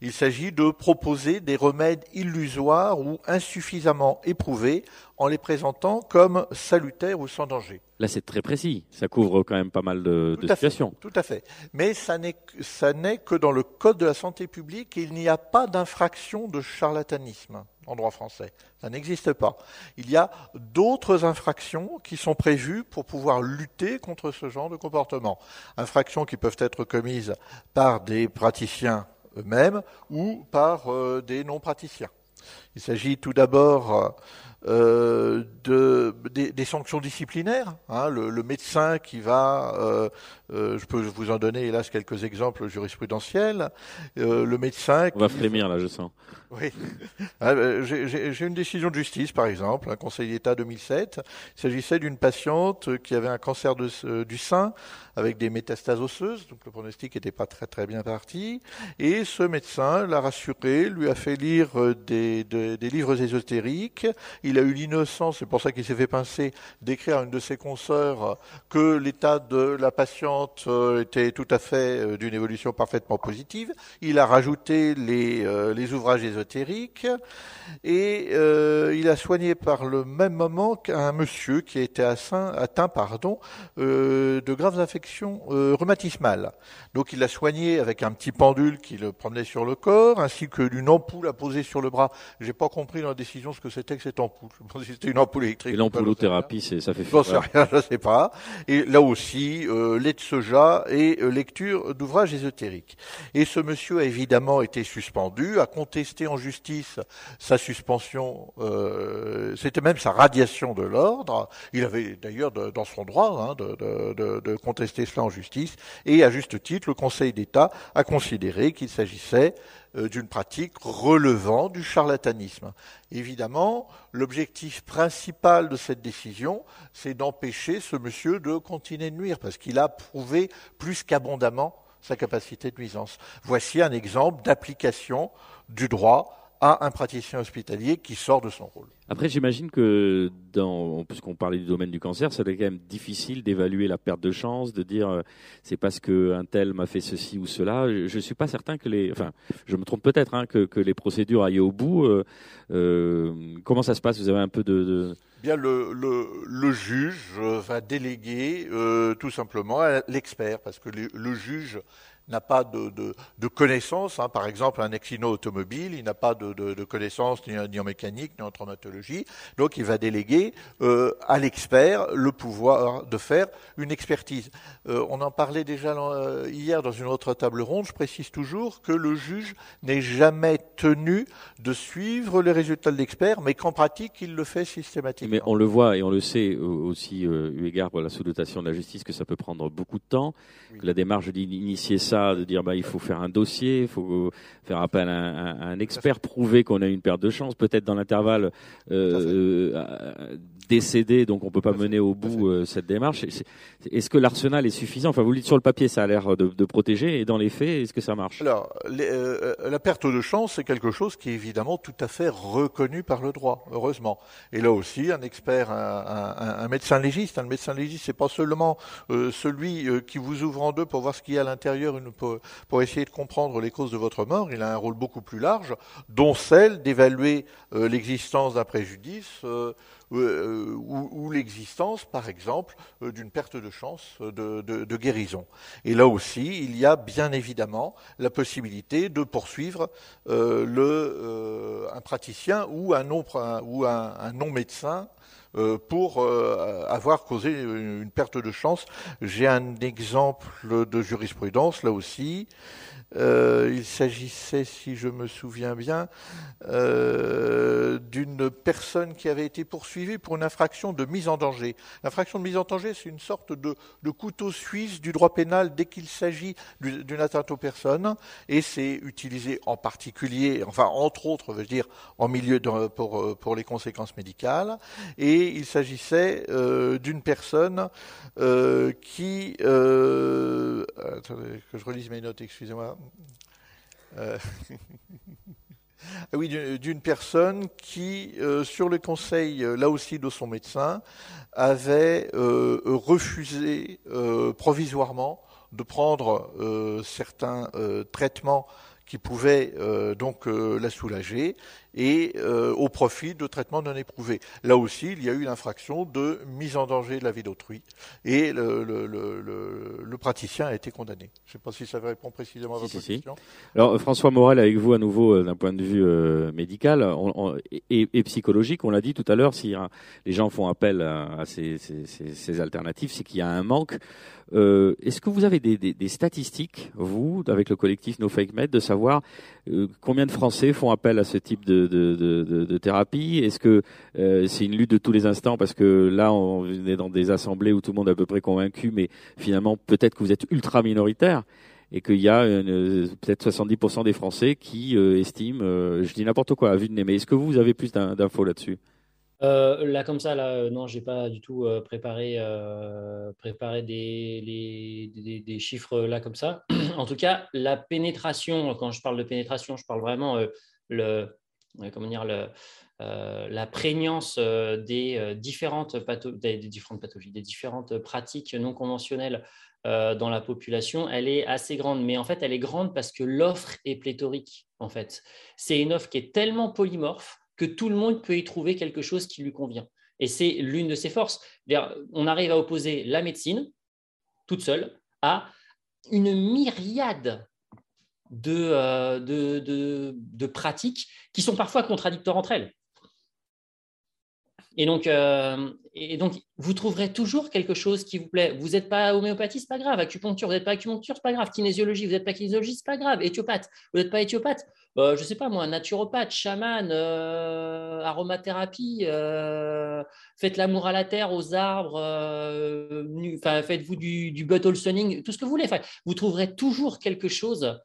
Il s'agit de proposer des remèdes illusoires ou insuffisamment éprouvés en les présentant comme salutaires ou sans danger. Là, c'est très précis. Ça couvre quand même pas mal de situations. Tout à fait. Mais ça n'est que dans le Code de la santé publique. Il n'y a pas d'infraction de charlatanisme en droit français. Ça n'existe pas. Il y a d'autres infractions qui sont prévues pour pouvoir lutter contre ce genre de comportement. Infractions qui peuvent être commises par des praticiens eux-mêmes ou par des non-praticiens. Il s'agit tout d'abord des sanctions disciplinaires. Hein, le médecin qui va, je peux vous en donner hélas quelques exemples jurisprudentiels. Le médecin qui... On va frémir là, je sens. Oui. J'ai une décision de justice, par exemple, un Conseil d'État 2007. Il s'agissait d'une patiente qui avait un cancer du sein avec des métastases osseuses, donc le pronostic n'était pas très très bien parti. Et ce médecin l'a rassuré, lui a fait lire des livres ésotériques. Il a eu l'innocence, c'est pour ça qu'il s'est fait pincer, d'écrire à une de ses consoeurs que l'état de la patiente était tout à fait d'une évolution parfaitement positive. Il a rajouté les ouvrages ésotériques et il a soigné par le même moment un monsieur qui était atteint de graves infections rhumatismales. Donc il l'a soigné avec un petit pendule qui le promenait sur le corps, ainsi que d'une ampoule à poser sur le bras. J'ai pas compris dans la décision ce que c'était que cette ampoule. C'était une ampoule électrique. Et l'ampoulothérapie, ça fait fou. Je ne sais pas. Et là aussi, lait de soja et lecture d'ouvrages ésotériques. Et ce monsieur a évidemment été suspendu, a contesté en justice sa suspension, c'était même sa radiation de l'ordre. Il avait d'ailleurs dans son droit de contester cela en justice. Et à juste titre, le Conseil d'État a considéré qu'il s'agissait d'une pratique relevant du charlatanisme. Évidemment, l'objectif principal de cette décision, c'est d'empêcher ce monsieur de continuer de nuire, parce qu'il a prouvé plus qu'abondamment sa capacité de nuisance. Voici un exemple d'application du droit à un praticien hospitalier qui sort de son rôle. Après, j'imagine que, puisqu'on parlait du domaine du cancer, ça doit être quand même difficile d'évaluer la perte de chance, de dire c'est parce qu'un tel m'a fait ceci ou cela. Je ne suis pas certain que je me trompe peut-être, hein, que les procédures aillent au bout. Comment ça se passe ? Vous avez un peu de... Bien, le juge va déléguer tout simplement à l'expert, parce que le juge n'a pas de connaissances, hein. Par exemple un accident automobile, il n'a pas de connaissances ni en mécanique, ni en traumatologie, donc il va déléguer à l'expert le pouvoir de faire une expertise. On en parlait déjà hier dans une autre table ronde, je précise toujours que le juge n'est jamais tenu de suivre les résultats de l'expert, mais qu'en pratique il le fait systématiquement. Mais on le voit et on le sait aussi, eu égard à la sous-dotation de la justice, que ça peut prendre beaucoup de temps, oui. Que la démarche d'initier ça, de dire il faut faire un dossier, il faut faire appel à un expert, prouver qu'on a une perte de chance. Peut-être dans l'intervalle, décédé, donc on ne peut pas mener au bout cette démarche. Est-ce que l'arsenal est suffisant? Enfin, vous le dites sur le papier, ça a l'air de protéger, et dans les faits, est-ce que ça marche? Alors, la perte de chance, c'est quelque chose qui est évidemment tout à fait reconnu par le droit, heureusement. Et là aussi, un expert, un médecin légiste, le médecin légiste, c'est pas seulement celui qui vous ouvre en deux pour voir ce qu'il y a à l'intérieur, pour essayer de comprendre les causes de votre mort. Il a un rôle beaucoup plus large, dont celle d'évaluer l'existence d'un préjudice, ou l'existence, par exemple, d'une perte de chance de guérison. Et là aussi, il y a bien évidemment la possibilité de poursuivre un praticien ou un non-médecin pour avoir causé une perte de chance. J'ai un exemple de jurisprudence, là aussi. Il s'agissait, si je me souviens bien, d'une personne qui avait été poursuivie pour une infraction de mise en danger. L'infraction de mise en danger, c'est une sorte de couteau suisse du droit pénal dès qu'il s'agit d'une atteinte aux personnes, et c'est utilisé en particulier, enfin entre autres, veut dire en milieu pour les conséquences médicales. Et il s'agissait d'une personne qui, attendez que je relise mes notes, excusez-moi. Oui, d'une personne qui, sur le conseil, là aussi, de son médecin, avait refusé provisoirement de prendre certains traitements qui pouvaient donc la soulager, et au profit de traitements non éprouvés. Là aussi, il y a eu l'infraction de mise en danger de la vie d'autrui, et le praticien a été condamné. Je ne sais pas si ça répond précisément à votre question. Alors, François Morel, avec vous à nouveau d'un point de vue médical et psychologique. On l'a dit tout à l'heure, si les gens font appel à ces alternatives, c'est qu'il y a un manque. Est-ce que vous avez des statistiques, vous, avec le collectif No Fake Med, de savoir combien de Français font appel à ce type de thérapie? Est-ce que c'est une lutte de tous les instants, parce que là on est dans des assemblées où tout le monde est à peu près convaincu, mais finalement peut-être que vous êtes ultra minoritaire et qu'il y a peut-être 70% des Français qui estiment, je dis n'importe quoi à vue de nez, mais est-ce que vous avez plus d'infos là-dessus? Là comme ça, là, non, j'ai pas du tout préparé des chiffres là comme ça. En tout cas, la pénétration, quand je parle de pénétration, je parle vraiment la prégnance des différentes pathologies, des différentes pratiques non conventionnelles dans la population, elle est assez grande. Mais en fait, elle est grande parce que l'offre est pléthorique. En fait, c'est une offre qui est tellement polymorphe que tout le monde peut y trouver quelque chose qui lui convient. Et c'est l'une de ses forces. C'est-à-dire, on arrive à opposer la médecine toute seule à une myriade de pratiques qui sont parfois contradictoires entre elles. Et donc, vous trouverez toujours quelque chose qui vous plaît. Vous n'êtes pas homéopathie, ce n'est pas grave. Acupuncture, vous n'êtes pas acupuncture, ce n'est pas grave. Kinésiologie, vous n'êtes pas kinésiologiste, ce n'est pas grave. Éthiopathe, vous n'êtes pas éthiopathe. Je ne sais pas moi, naturopathe, chaman, aromathérapie, faites l'amour à la terre, aux arbres, faites-vous du bottle-sunning, tout ce que vous voulez. Vous trouverez toujours quelque chose.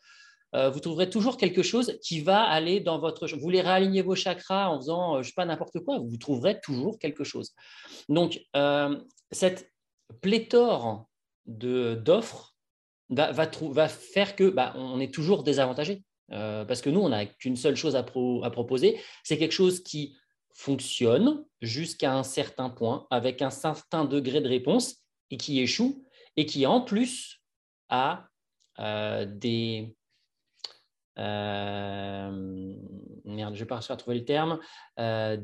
Vous trouverez toujours quelque chose qui va aller dans votre... Vous voulez réaligner vos chakras en faisant, je ne sais pas, n'importe quoi, vous trouverez toujours quelque chose. Donc, cette pléthore d'offres va faire que on est toujours désavantagé. Parce que nous, on n'a qu'une seule chose à proposer. C'est quelque chose qui fonctionne jusqu'à un certain point, avec un certain degré de réponse, et qui échoue, et qui, en plus, a des... merde, je ne vais pas réussir à trouver le terme. C'est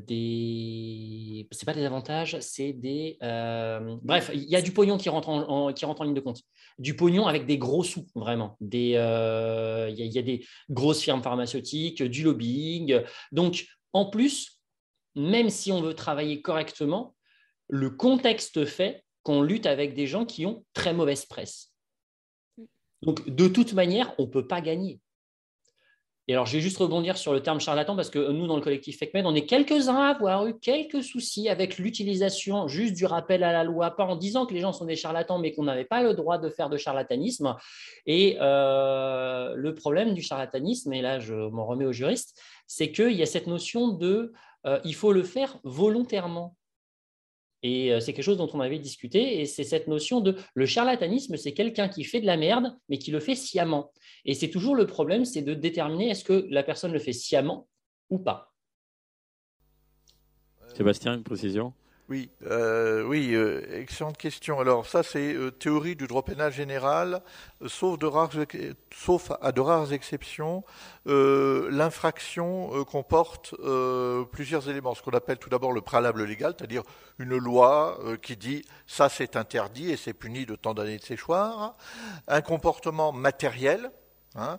pas des avantages, c'est des. Bref, il y a du pognon qui rentre en ligne de compte. Du pognon avec des gros sous, vraiment. Il y a des grosses firmes pharmaceutiques, du lobbying. Donc, en plus, même si on veut travailler correctement, le contexte fait qu'on lutte avec des gens qui ont très mauvaise presse. Donc, de toute manière, on ne peut pas gagner. Et alors, je vais juste rebondir sur le terme charlatan, parce que nous, dans le collectif Fake Med, on est quelques-uns à avoir eu quelques soucis avec l'utilisation juste du rappel à la loi, pas en disant que les gens sont des charlatans, mais qu'on n'avait pas le droit de faire de charlatanisme. Et le problème du charlatanisme, et là, je m'en remets aux juristes, c'est qu'il y a cette notion de il faut le faire volontairement. Et c'est quelque chose dont on avait discuté, et c'est cette notion de le charlatanisme, c'est quelqu'un qui fait de la merde, mais qui le fait sciemment. Et c'est toujours le problème, c'est de déterminer est-ce que la personne le fait sciemment ou pas. Sébastien, une précision ? Oui, excellente question. Alors ça, c'est théorie du droit pénal général, sauf à de rares exceptions, l'infraction comporte plusieurs éléments. Ce qu'on appelle tout d'abord le préalable légal, c'est-à-dire une loi qui dit « ça c'est interdit et c'est puni de tant d'années de séchoir ». Un comportement matériel, hein,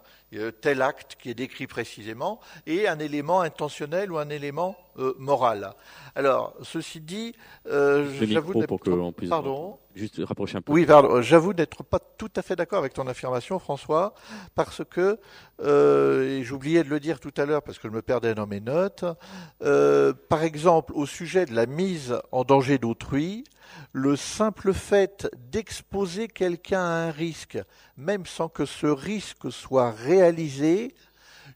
tel acte qui est décrit précisément, et un élément intentionnel ou un élément moral. Alors, ceci dit, j'avoue n'être pas tout à fait d'accord avec ton affirmation, François, parce que, et j'oubliais de le dire tout à l'heure parce que je me perdais dans mes notes, par exemple, au sujet de la mise en danger d'autrui, le simple fait d'exposer quelqu'un à un risque, même sans que ce risque soit réalisé,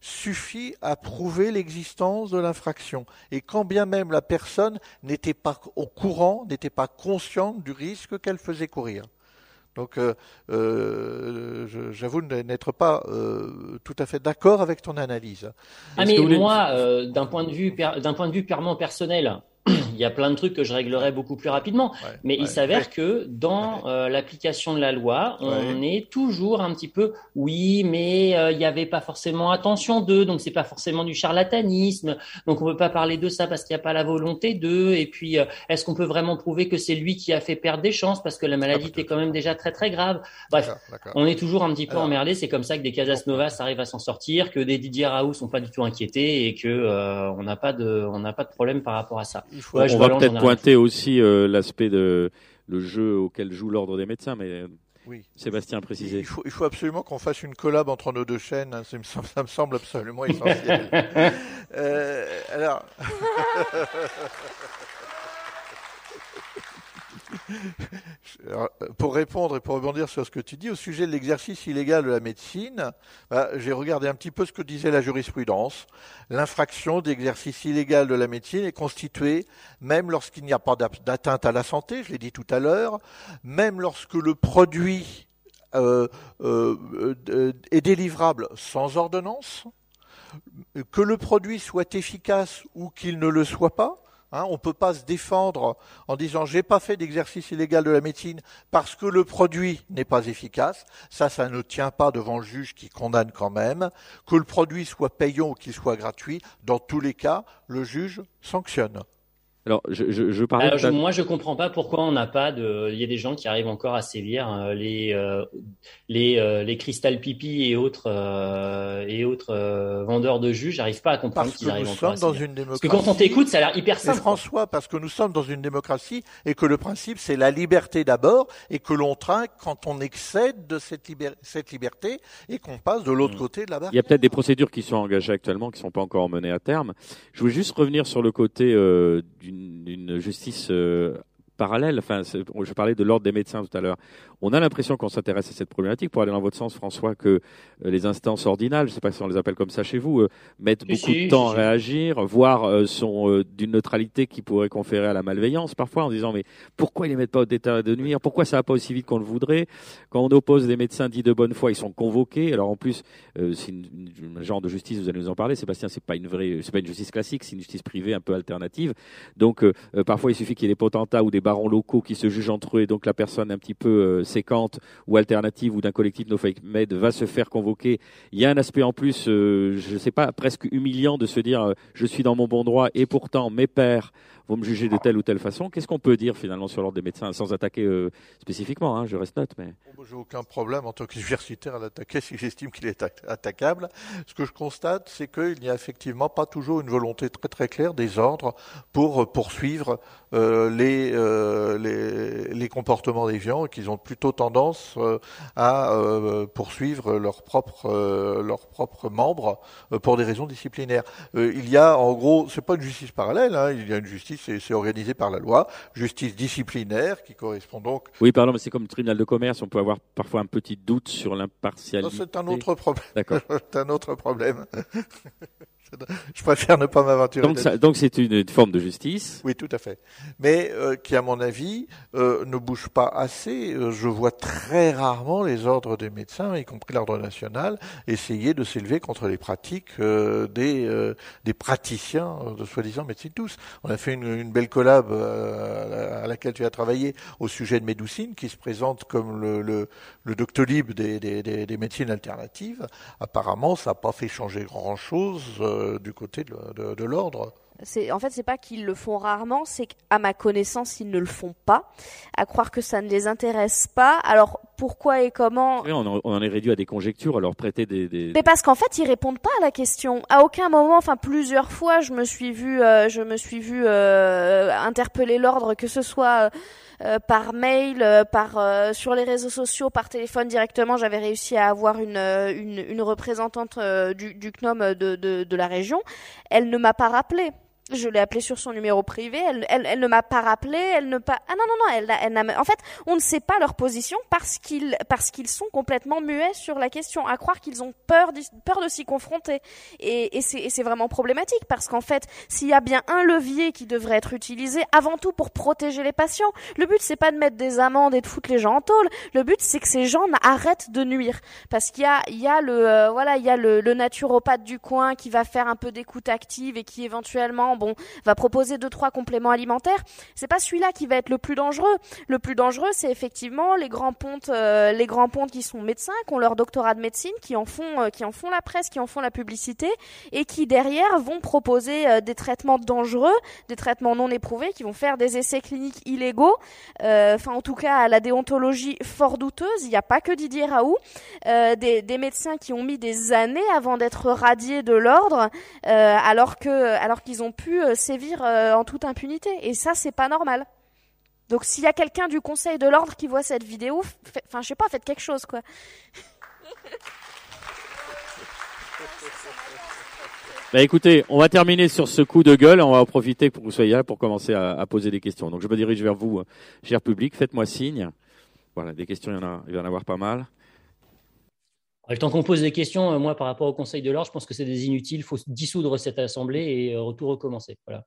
suffit à prouver l'existence de l'infraction. Et quand bien même la personne n'était pas au courant, n'était pas consciente du risque qu'elle faisait courir. Donc, j'avoue n'être pas tout à fait d'accord avec ton analyse. D'un point de vue purement personnel, il y a plein de trucs que je réglerais beaucoup plus rapidement, il s'avère que dans l'application de la loi, on est toujours un petit peu « oui, mais il n'y avait pas forcément attention d'eux, donc c'est pas forcément du charlatanisme, donc on peut pas parler de ça parce qu'il n'y a pas la volonté d'eux, et puis est-ce qu'on peut vraiment prouver que c'est lui qui a fait perdre des chances parce que la maladie était quand même déjà très très grave ?» Bref, d'accord. On est toujours un petit peu emmerdé, c'est comme ça que des Casasnovas arrivent à s'en sortir, que des Didier Raoult sont pas du tout inquiétés et que on n'a pas de problème par rapport à ça. On va peut-être pointer aussi l'aspect de le jeu auquel joue l'ordre des médecins, mais oui. Sébastien a précisé. Il faut absolument qu'on fasse une collab entre nos deux chaînes, hein, ça me semble absolument essentiel. Alors. Pour répondre et pour rebondir sur ce que tu dis, au sujet de l'exercice illégal de la médecine, j'ai regardé un petit peu ce que disait la jurisprudence. L'infraction d'exercice illégal de la médecine est constituée, même lorsqu'il n'y a pas d'atteinte à la santé, je l'ai dit tout à l'heure, même lorsque le produit est délivrable sans ordonnance, que le produit soit efficace ou qu'il ne le soit pas. On ne peut pas se défendre en disant « j'ai pas fait d'exercice illégal de la médecine parce que le produit n'est pas efficace ». Ça ne tient pas devant le juge qui condamne quand même. Que le produit soit payant ou qu'il soit gratuit, dans tous les cas, le juge sanctionne. Alors, moi, je comprends pas pourquoi on n'a pas de. Il y a des gens qui arrivent encore à sévir les cristal pipi et autres vendeurs de jus. J'arrive pas à comprendre parce qu'ils arrivent encore à sévir. Parce que quand on t'écoute, ça a l'air hyper simple. François, parce que nous sommes dans une démocratie et que le principe c'est la liberté d'abord et que l'on trinque quand on excède de cette liberté et qu'on passe de l'autre côté de la barrière. Il y a peut-être des procédures qui sont engagées actuellement qui sont pas encore menées à terme. Je voulais juste revenir sur le côté d'une justice parallèle. Enfin, je parlais de l'ordre des médecins tout à l'heure. On a l'impression qu'on s'intéresse à cette problématique. Pour aller dans votre sens, François, que les instances ordinales, je ne sais pas si on les appelle comme ça chez vous, mettent beaucoup de temps à réagir, voire sont d'une neutralité qui pourrait conférer à la malveillance parfois en disant mais pourquoi ils ne les mettent pas au détail de nuire ? Pourquoi ça ne va pas aussi vite qu'on le voudrait ? Quand on oppose des médecins dits de bonne foi, ils sont convoqués. Alors en plus, c'est un genre de justice, vous allez nous en parler, Sébastien, c'est pas une justice classique, c'est une justice privée un peu alternative. Donc parfois il suffit qu'il y ait des potentats ou des barons locaux qui se jugent entre eux et donc la personne un petit peu séquente ou alternative ou d'un collectif No Fake Med va se faire convoquer. Il y a un aspect en plus, je ne sais pas, presque humiliant de se dire je suis dans mon bon droit et pourtant mes pairs vont me juger de telle ou telle façon. Qu'est-ce qu'on peut dire finalement sur l'ordre des médecins sans attaquer spécifiquement, hein, je reste neutre. Mais... j'ai aucun problème en tant qu'universitaire à l'attaquer si j'estime qu'il est attaquable. Ce que je constate, c'est qu'il n'y a effectivement pas toujours une volonté très très claire des ordres pour poursuivre les comportements des gens et qu'ils ont plutôt tendance à poursuivre leurs propres membres pour des raisons disciplinaires. Il y a en gros, c'est pas une justice parallèle, hein, il y a une justice, c'est organisé par la loi, justice disciplinaire qui correspond donc... Oui, pardon, mais c'est comme le tribunal de commerce, on peut avoir parfois un petit doute sur l'impartialité. Non, c'est un autre problème. D'accord. C'est un autre problème. Je préfère ne pas m'aventurer. Donc c'est une forme de justice. Oui, tout à fait. Mais qui, à mon avis, ne bouge pas assez. Je vois très rarement les ordres des médecins, y compris l'ordre national, essayer de s'élever contre les pratiques des praticiens de soi-disant médecine douce. On a fait une belle collab à laquelle tu as travaillé au sujet de Médoucine, qui se présente comme le Doctolib des médecines alternatives. Apparemment, ça n'a pas fait changer grand-chose du côté de l'ordre. En fait, c'est pas qu'ils le font rarement, c'est qu'à ma connaissance, ils ne le font pas. À croire que ça ne les intéresse pas. Alors, pourquoi et comment? Oui, on en est réduit à des conjectures, alors prêter des... Mais parce qu'en fait, ils répondent pas à la question. À aucun moment, enfin, plusieurs fois, je me suis vu interpeller l'ordre, que ce soit par mail, sur les réseaux sociaux, par téléphone directement. J'avais réussi à avoir une représentante du CNOM de la région. Elle ne m'a pas rappelé. Je l'ai appelée sur son numéro privé. Elle ne m'a pas rappelé. En fait, on ne sait pas leur position parce qu'ils sont complètement muets sur la question. À croire qu'ils ont peur de s'y confronter. Et c'est vraiment problématique parce qu'en fait, s'il y a bien un levier qui devrait être utilisé avant tout pour protéger les patients, le but c'est pas de mettre des amendes et de foutre les gens en tôle. Le but c'est que ces gens arrêtent de nuire parce qu'il y a le naturopathe du coin qui va faire un peu d'écoute active et qui éventuellement va proposer 2-3 compléments alimentaires. C'est pas celui-là qui va être le plus dangereux. Le plus dangereux, c'est effectivement les grands pontes qui sont médecins, qui ont leur doctorat de médecine, qui en font la presse, qui en font la publicité, et qui derrière vont proposer des traitements dangereux, des traitements non éprouvés, qui vont faire des essais cliniques illégaux. Enfin, en tout cas, à la déontologie fort douteuse. Il n'y a pas que Didier Raoult, des médecins qui ont mis des années avant d'être radiés de l'ordre, alors qu'ils ont pu sévir en toute impunité. Et ça, c'est pas normal. Donc, s'il y a quelqu'un du Conseil de l'ordre qui voit cette vidéo, faites quelque chose, quoi. Bah, écoutez, on va terminer sur ce coup de gueule. On va en profiter pour que vous soyez là pour commencer à poser des questions. Donc, je me dirige vers vous, cher public. Faites-moi signe. Voilà, des questions, il va y en avoir pas mal. Le temps qu'on pose des questions, moi, par rapport au Conseil de l'ordre, je pense que c'est des inutiles. Il faut dissoudre cette assemblée et tout recommencer. Voilà.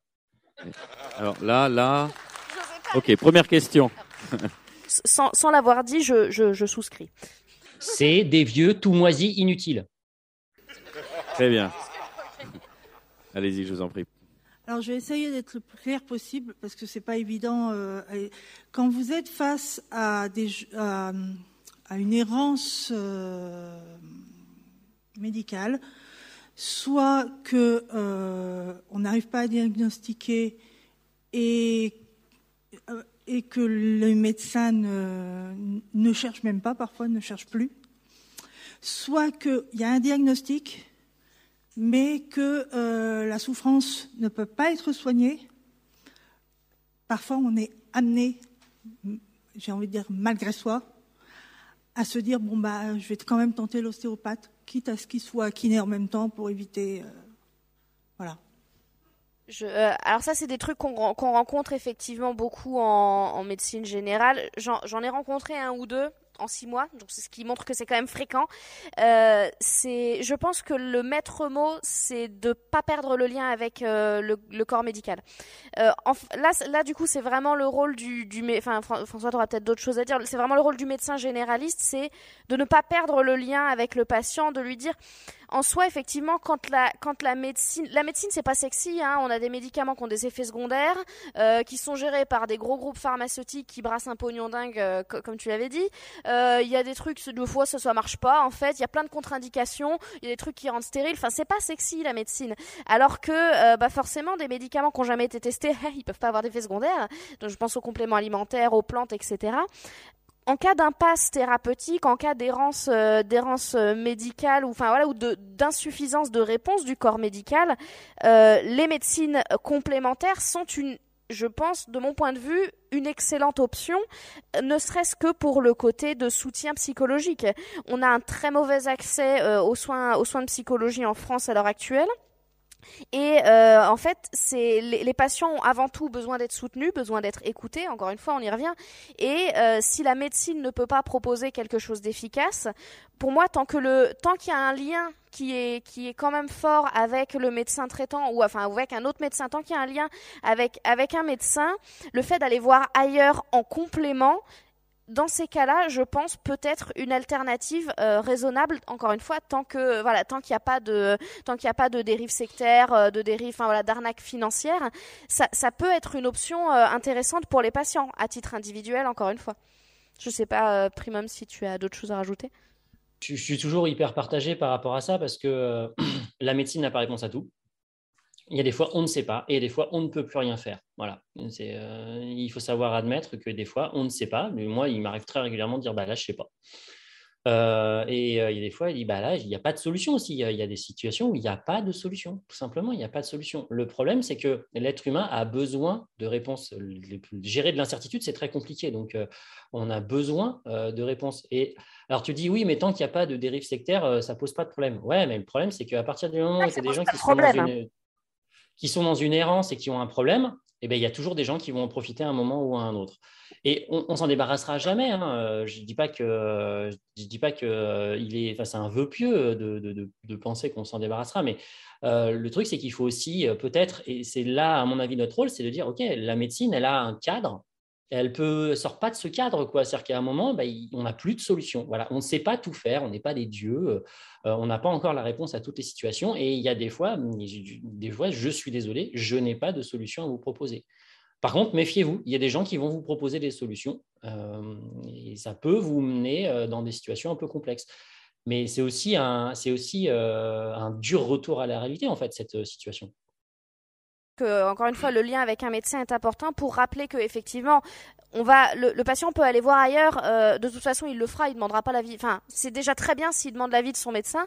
Alors là... Ok, première question. Sans l'avoir dit, je souscris. C'est des vieux tout moisis inutiles. Très bien. Allez-y, je vous en prie. Alors, je vais essayer d'être le plus clair possible parce que c'est pas évident. Quand vous êtes face à une errance médicale, soit que on n'arrive pas à diagnostiquer et que les médecins ne cherchent même pas, parfois ne cherchent plus, soit qu'il y a un diagnostic, mais que la souffrance ne peut pas être soignée. Parfois, on est amené, j'ai envie de dire malgré soi, à se dire bon bah je vais quand même tenter l'ostéopathe, quitte à ce qu'il soit kiné en même temps pour éviter voilà. Alors ça, c'est des trucs qu'on rencontre effectivement beaucoup en médecine générale. J'en ai rencontré 1 ou 2 en 6 mois, donc c'est ce qui montre que c'est quand même fréquent. Je pense que le maître mot, c'est de pas perdre le lien avec le corps médical. Là, du coup, c'est vraiment le rôle François, t'auras peut-être d'autres choses à dire. C'est vraiment le rôle du médecin généraliste, c'est de ne pas perdre le lien avec le patient, de lui dire. En soi, effectivement, quand la médecine, c'est pas sexy, hein. On a des médicaments qui ont des effets secondaires, qui sont gérés par des gros groupes pharmaceutiques qui brassent un pognon dingue, comme tu l'avais dit. Il y a des trucs, deux fois, ça marche pas, en fait. Il y a plein de contre-indications. Il y a des trucs qui rendent stériles. Enfin, c'est pas sexy, la médecine. Alors que, forcément, des médicaments qui ont jamais été testés, ils peuvent pas avoir d'effets secondaires. Donc, je pense aux compléments alimentaires, aux plantes, etc. En cas d'impasse thérapeutique, en cas d'errance médicale, ou d'insuffisance de réponse du corps médical, les médecines complémentaires sont je pense, de mon point de vue, une excellente option, ne serait-ce que pour le côté de soutien psychologique. On a un très mauvais accès aux soins de psychologie en France à l'heure actuelle. Et en fait, les patients ont avant tout besoin d'être soutenus, besoin d'être écoutés, encore une fois, on y revient. Et si la médecine ne peut pas proposer quelque chose d'efficace, pour moi, tant qu'il y a un lien qui est quand même fort avec le médecin traitant, ou enfin avec un autre médecin, tant qu'il y a un lien avec un médecin, le fait d'aller voir ailleurs en complément, dans ces cas-là, je pense peut-être une alternative raisonnable, encore une fois, tant qu'il n'y a pas de dérive sectaire, d'arnaque financière, ça peut être une option intéressante pour les patients à titre individuel, encore une fois. Je sais pas, Primum, si tu as d'autres choses à rajouter. Je suis toujours hyper partagé par rapport à ça parce que la médecine n'a pas réponse à tout. Il y a des fois, on ne sait pas, et il y a des fois, on ne peut plus rien faire. Voilà. Il faut savoir admettre que des fois, on ne sait pas. Mais moi, il m'arrive très régulièrement de dire, bah là, je ne sais pas. Il y a des fois, il dit, bah là, il n'y a pas de solution aussi. Il y a des situations où il n'y a pas de solution. Tout simplement, il n'y a pas de solution. Le problème, c'est que l'être humain a besoin de réponses. Gérer de l'incertitude, c'est très compliqué. Donc, on a besoin de réponses. Et alors, tu dis, oui, mais tant qu'il n'y a pas de dérive sectaire, ça ne pose pas de problème. Ouais, mais le problème, c'est qu'à partir du moment où il y a des gens qui sont dans qui sont dans une errance et qui ont un problème, eh bien, il y a toujours des gens qui vont en profiter à un moment ou à un autre. Et on ne s'en débarrassera jamais. Hein. Je ne dis pas que, c'est un vœu pieux de penser qu'on s'en débarrassera, mais le truc, c'est qu'il faut aussi peut-être, et c'est là, à mon avis, notre rôle, c'est de dire, OK, la médecine, elle a un cadre, elle ne sort pas de ce cadre, quoi. C'est-à-dire qu'à un moment, on n'a plus de solution. Voilà. On ne sait pas tout faire, on n'est pas des dieux, on n'a pas encore la réponse à toutes les situations. Et il y a des fois, je suis désolé, je n'ai pas de solution à vous proposer. Par contre, méfiez-vous, il y a des gens qui vont vous proposer des solutions et ça peut vous mener dans des situations un peu complexes. Mais c'est aussi un dur retour à la réalité, en fait, cette situation. Que, encore une fois, le lien avec un médecin est important pour rappeler que effectivement, le patient peut aller voir ailleurs. De toute façon, il le fera. Il demandera pas l'avis. Enfin, c'est déjà très bien s'il demande l'avis de son médecin.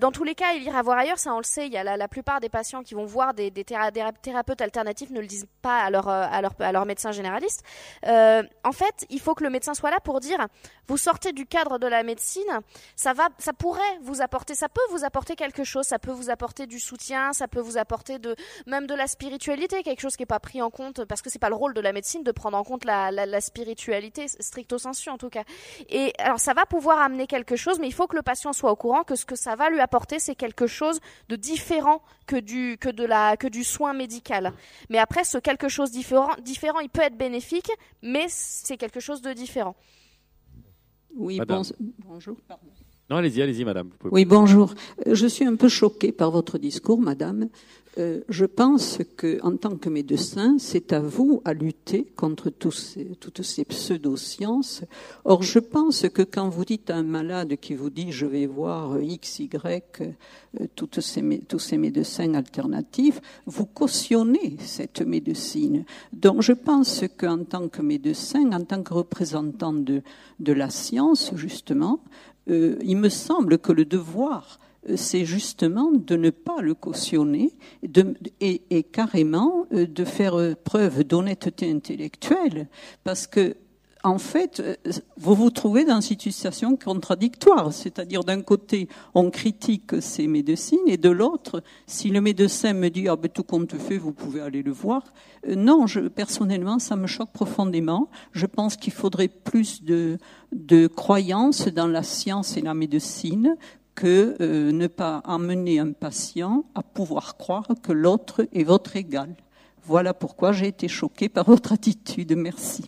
Dans tous les cas, il ira voir ailleurs. Ça, on le sait. Il y a la plupart des patients qui vont voir des thérapeutes alternatifs ne le disent pas à leur médecin généraliste. En fait, il faut que le médecin soit là pour dire vous sortez du cadre de la médecine. Ça pourrait vous apporter. Ça peut vous apporter quelque chose. Ça peut vous apporter du soutien. Ça peut vous apporter même de la spiritualité, quelque chose qui n'est pas pris en compte parce que c'est pas le rôle de la médecine de prendre en compte la spiritualité stricto sensu en tout cas. Et alors ça va pouvoir amener quelque chose, mais il faut que le patient soit au courant que ce que ça va lui apporter, c'est quelque chose de différent que du soin médical. Mais après, ce quelque chose différent, il peut être bénéfique, mais c'est quelque chose de différent. Oui, bonjour. Pardon. Non, allez-y, madame. Oui, bonjour. Je suis un peu choquée par votre discours, madame. Je pense que, en tant que médecin, c'est à vous à lutter contre toutes ces pseudo-sciences. Or, je pense que quand vous dites à un malade qui vous dit « je vais voir X, Y, tous ces médecins alternatifs », vous cautionnez cette médecine. Donc, je pense qu'en tant que médecin, en tant que représentant de la science, justement, il me semble que le devoir, c'est justement de ne pas le cautionner et carrément de faire preuve d'honnêteté intellectuelle, parce que en fait, vous vous trouvez dans une situation contradictoire, c'est-à-dire d'un côté, on critique ces médecines et de l'autre, si le médecin me dit « ah ben tout compte fait, vous pouvez aller le voir », non, personnellement, ça me choque profondément. Je pense qu'il faudrait plus de croyance dans la science et la médecine que ne pas amener un patient à pouvoir croire que l'autre est votre égal. Voilà pourquoi j'ai été choquée par votre attitude. Merci.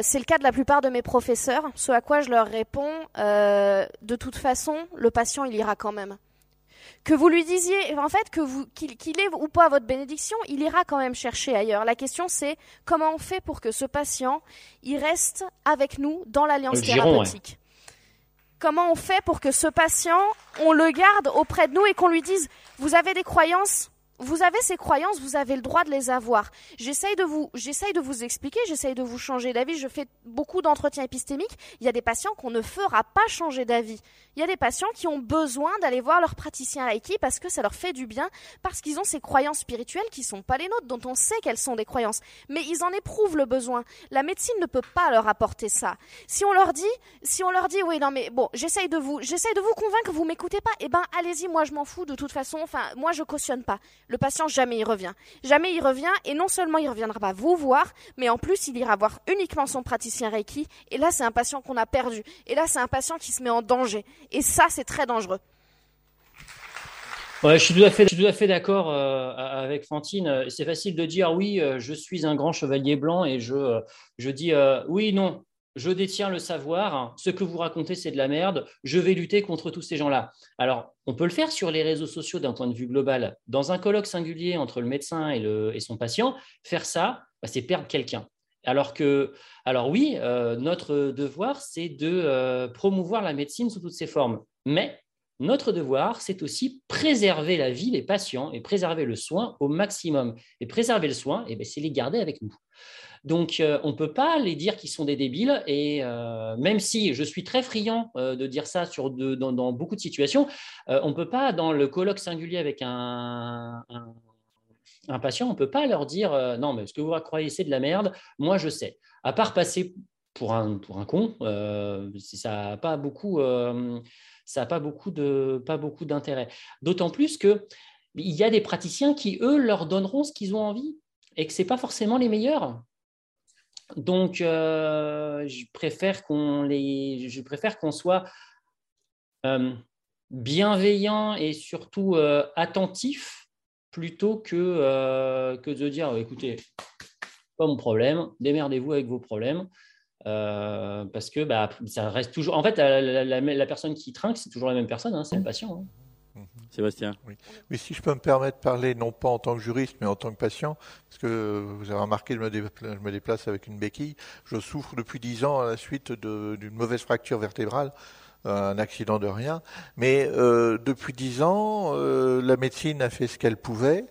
C'est le cas de la plupart de mes professeurs, ce à quoi je leur réponds, de toute façon, le patient, il ira quand même. Que vous lui disiez, en fait, qu'il ait ou pas votre bénédiction, il ira quand même chercher ailleurs. La question, c'est comment on fait pour que ce patient, il reste avec nous dans l'alliance thérapeutique. Comment on fait pour que ce patient, on le garde auprès de nous et qu'on lui dise, vous avez des croyances ? Vous avez ces croyances, vous avez le droit de les avoir. J'essaye de vous expliquer, j'essaye de vous changer d'avis. Je fais beaucoup d'entretiens épistémiques. Il y a des patients qu'on ne fera pas changer d'avis. Il y a des patients qui ont besoin d'aller voir leur praticien Reiki parce que ça leur fait du bien, parce qu'ils ont ces croyances spirituelles qui sont pas les nôtres, dont on sait qu'elles sont des croyances. Mais ils en éprouvent le besoin. La médecine ne peut pas leur apporter ça. Si on leur dit, oui, non, mais bon, j'essaye de vous convaincre, vous m'écoutez pas, eh ben, allez-y, moi, je m'en fous, de toute façon, enfin, moi, je cautionne pas. le patient jamais y revient. Jamais il revient, et non seulement il ne reviendra pas vous voir, mais en plus il ira voir uniquement son praticien Reiki, et là c'est un patient qu'on a perdu, et là c'est un patient qui se met en danger, et ça c'est très dangereux. Ouais, je suis tout à fait d'accord avec Fantine. C'est facile de dire oui, je suis un grand chevalier blanc et je dis oui, non, je détiens le savoir, ce que vous racontez c'est de la merde, je vais lutter contre tous ces gens-là. Alors, on peut le faire sur les réseaux sociaux d'un point de vue global. Dans un colloque singulier entre le médecin et son patient, faire ça, bah, c'est perdre quelqu'un. Alors oui, notre devoir, c'est de promouvoir la médecine sous toutes ses formes, mais notre devoir, c'est aussi préserver la vie des patients et préserver le soin au maximum. Et préserver le soin, eh bien, c'est les garder avec nous. Donc, on ne peut pas les dire qu'ils sont des débiles. Et même si je suis très friand de dire ça dans beaucoup de situations, on ne peut pas, dans le colloque singulier avec un patient, on ne peut pas leur dire « Non, mais ce que vous croyez, c'est de la merde. Moi, je sais. » À part passer pour un con, ça n'a pas beaucoup... ça n'a pas beaucoup d'intérêt. D'autant plus qu'il y a des praticiens qui, eux, leur donneront ce qu'ils ont envie et que ce n'est pas forcément les meilleurs. Donc, je préfère qu'on soit bienveillant et surtout attentif plutôt que de dire « Écoutez, pas mon problème, démerdez-vous avec vos problèmes ». Parce que bah, ça reste toujours. En fait, la personne qui trinque, c'est toujours la même personne, hein, c'est le patient. Hein. Mm-hmm. Sébastien. Oui, si je peux me permettre de parler, non pas en tant que juriste, mais en tant que patient, parce que vous avez remarqué, je me déplace avec une béquille. Je souffre depuis 10 ans à la suite d'une mauvaise fracture vertébrale. Un accident de rien. Mais depuis 10 ans, la médecine a fait ce qu'elle pouvait.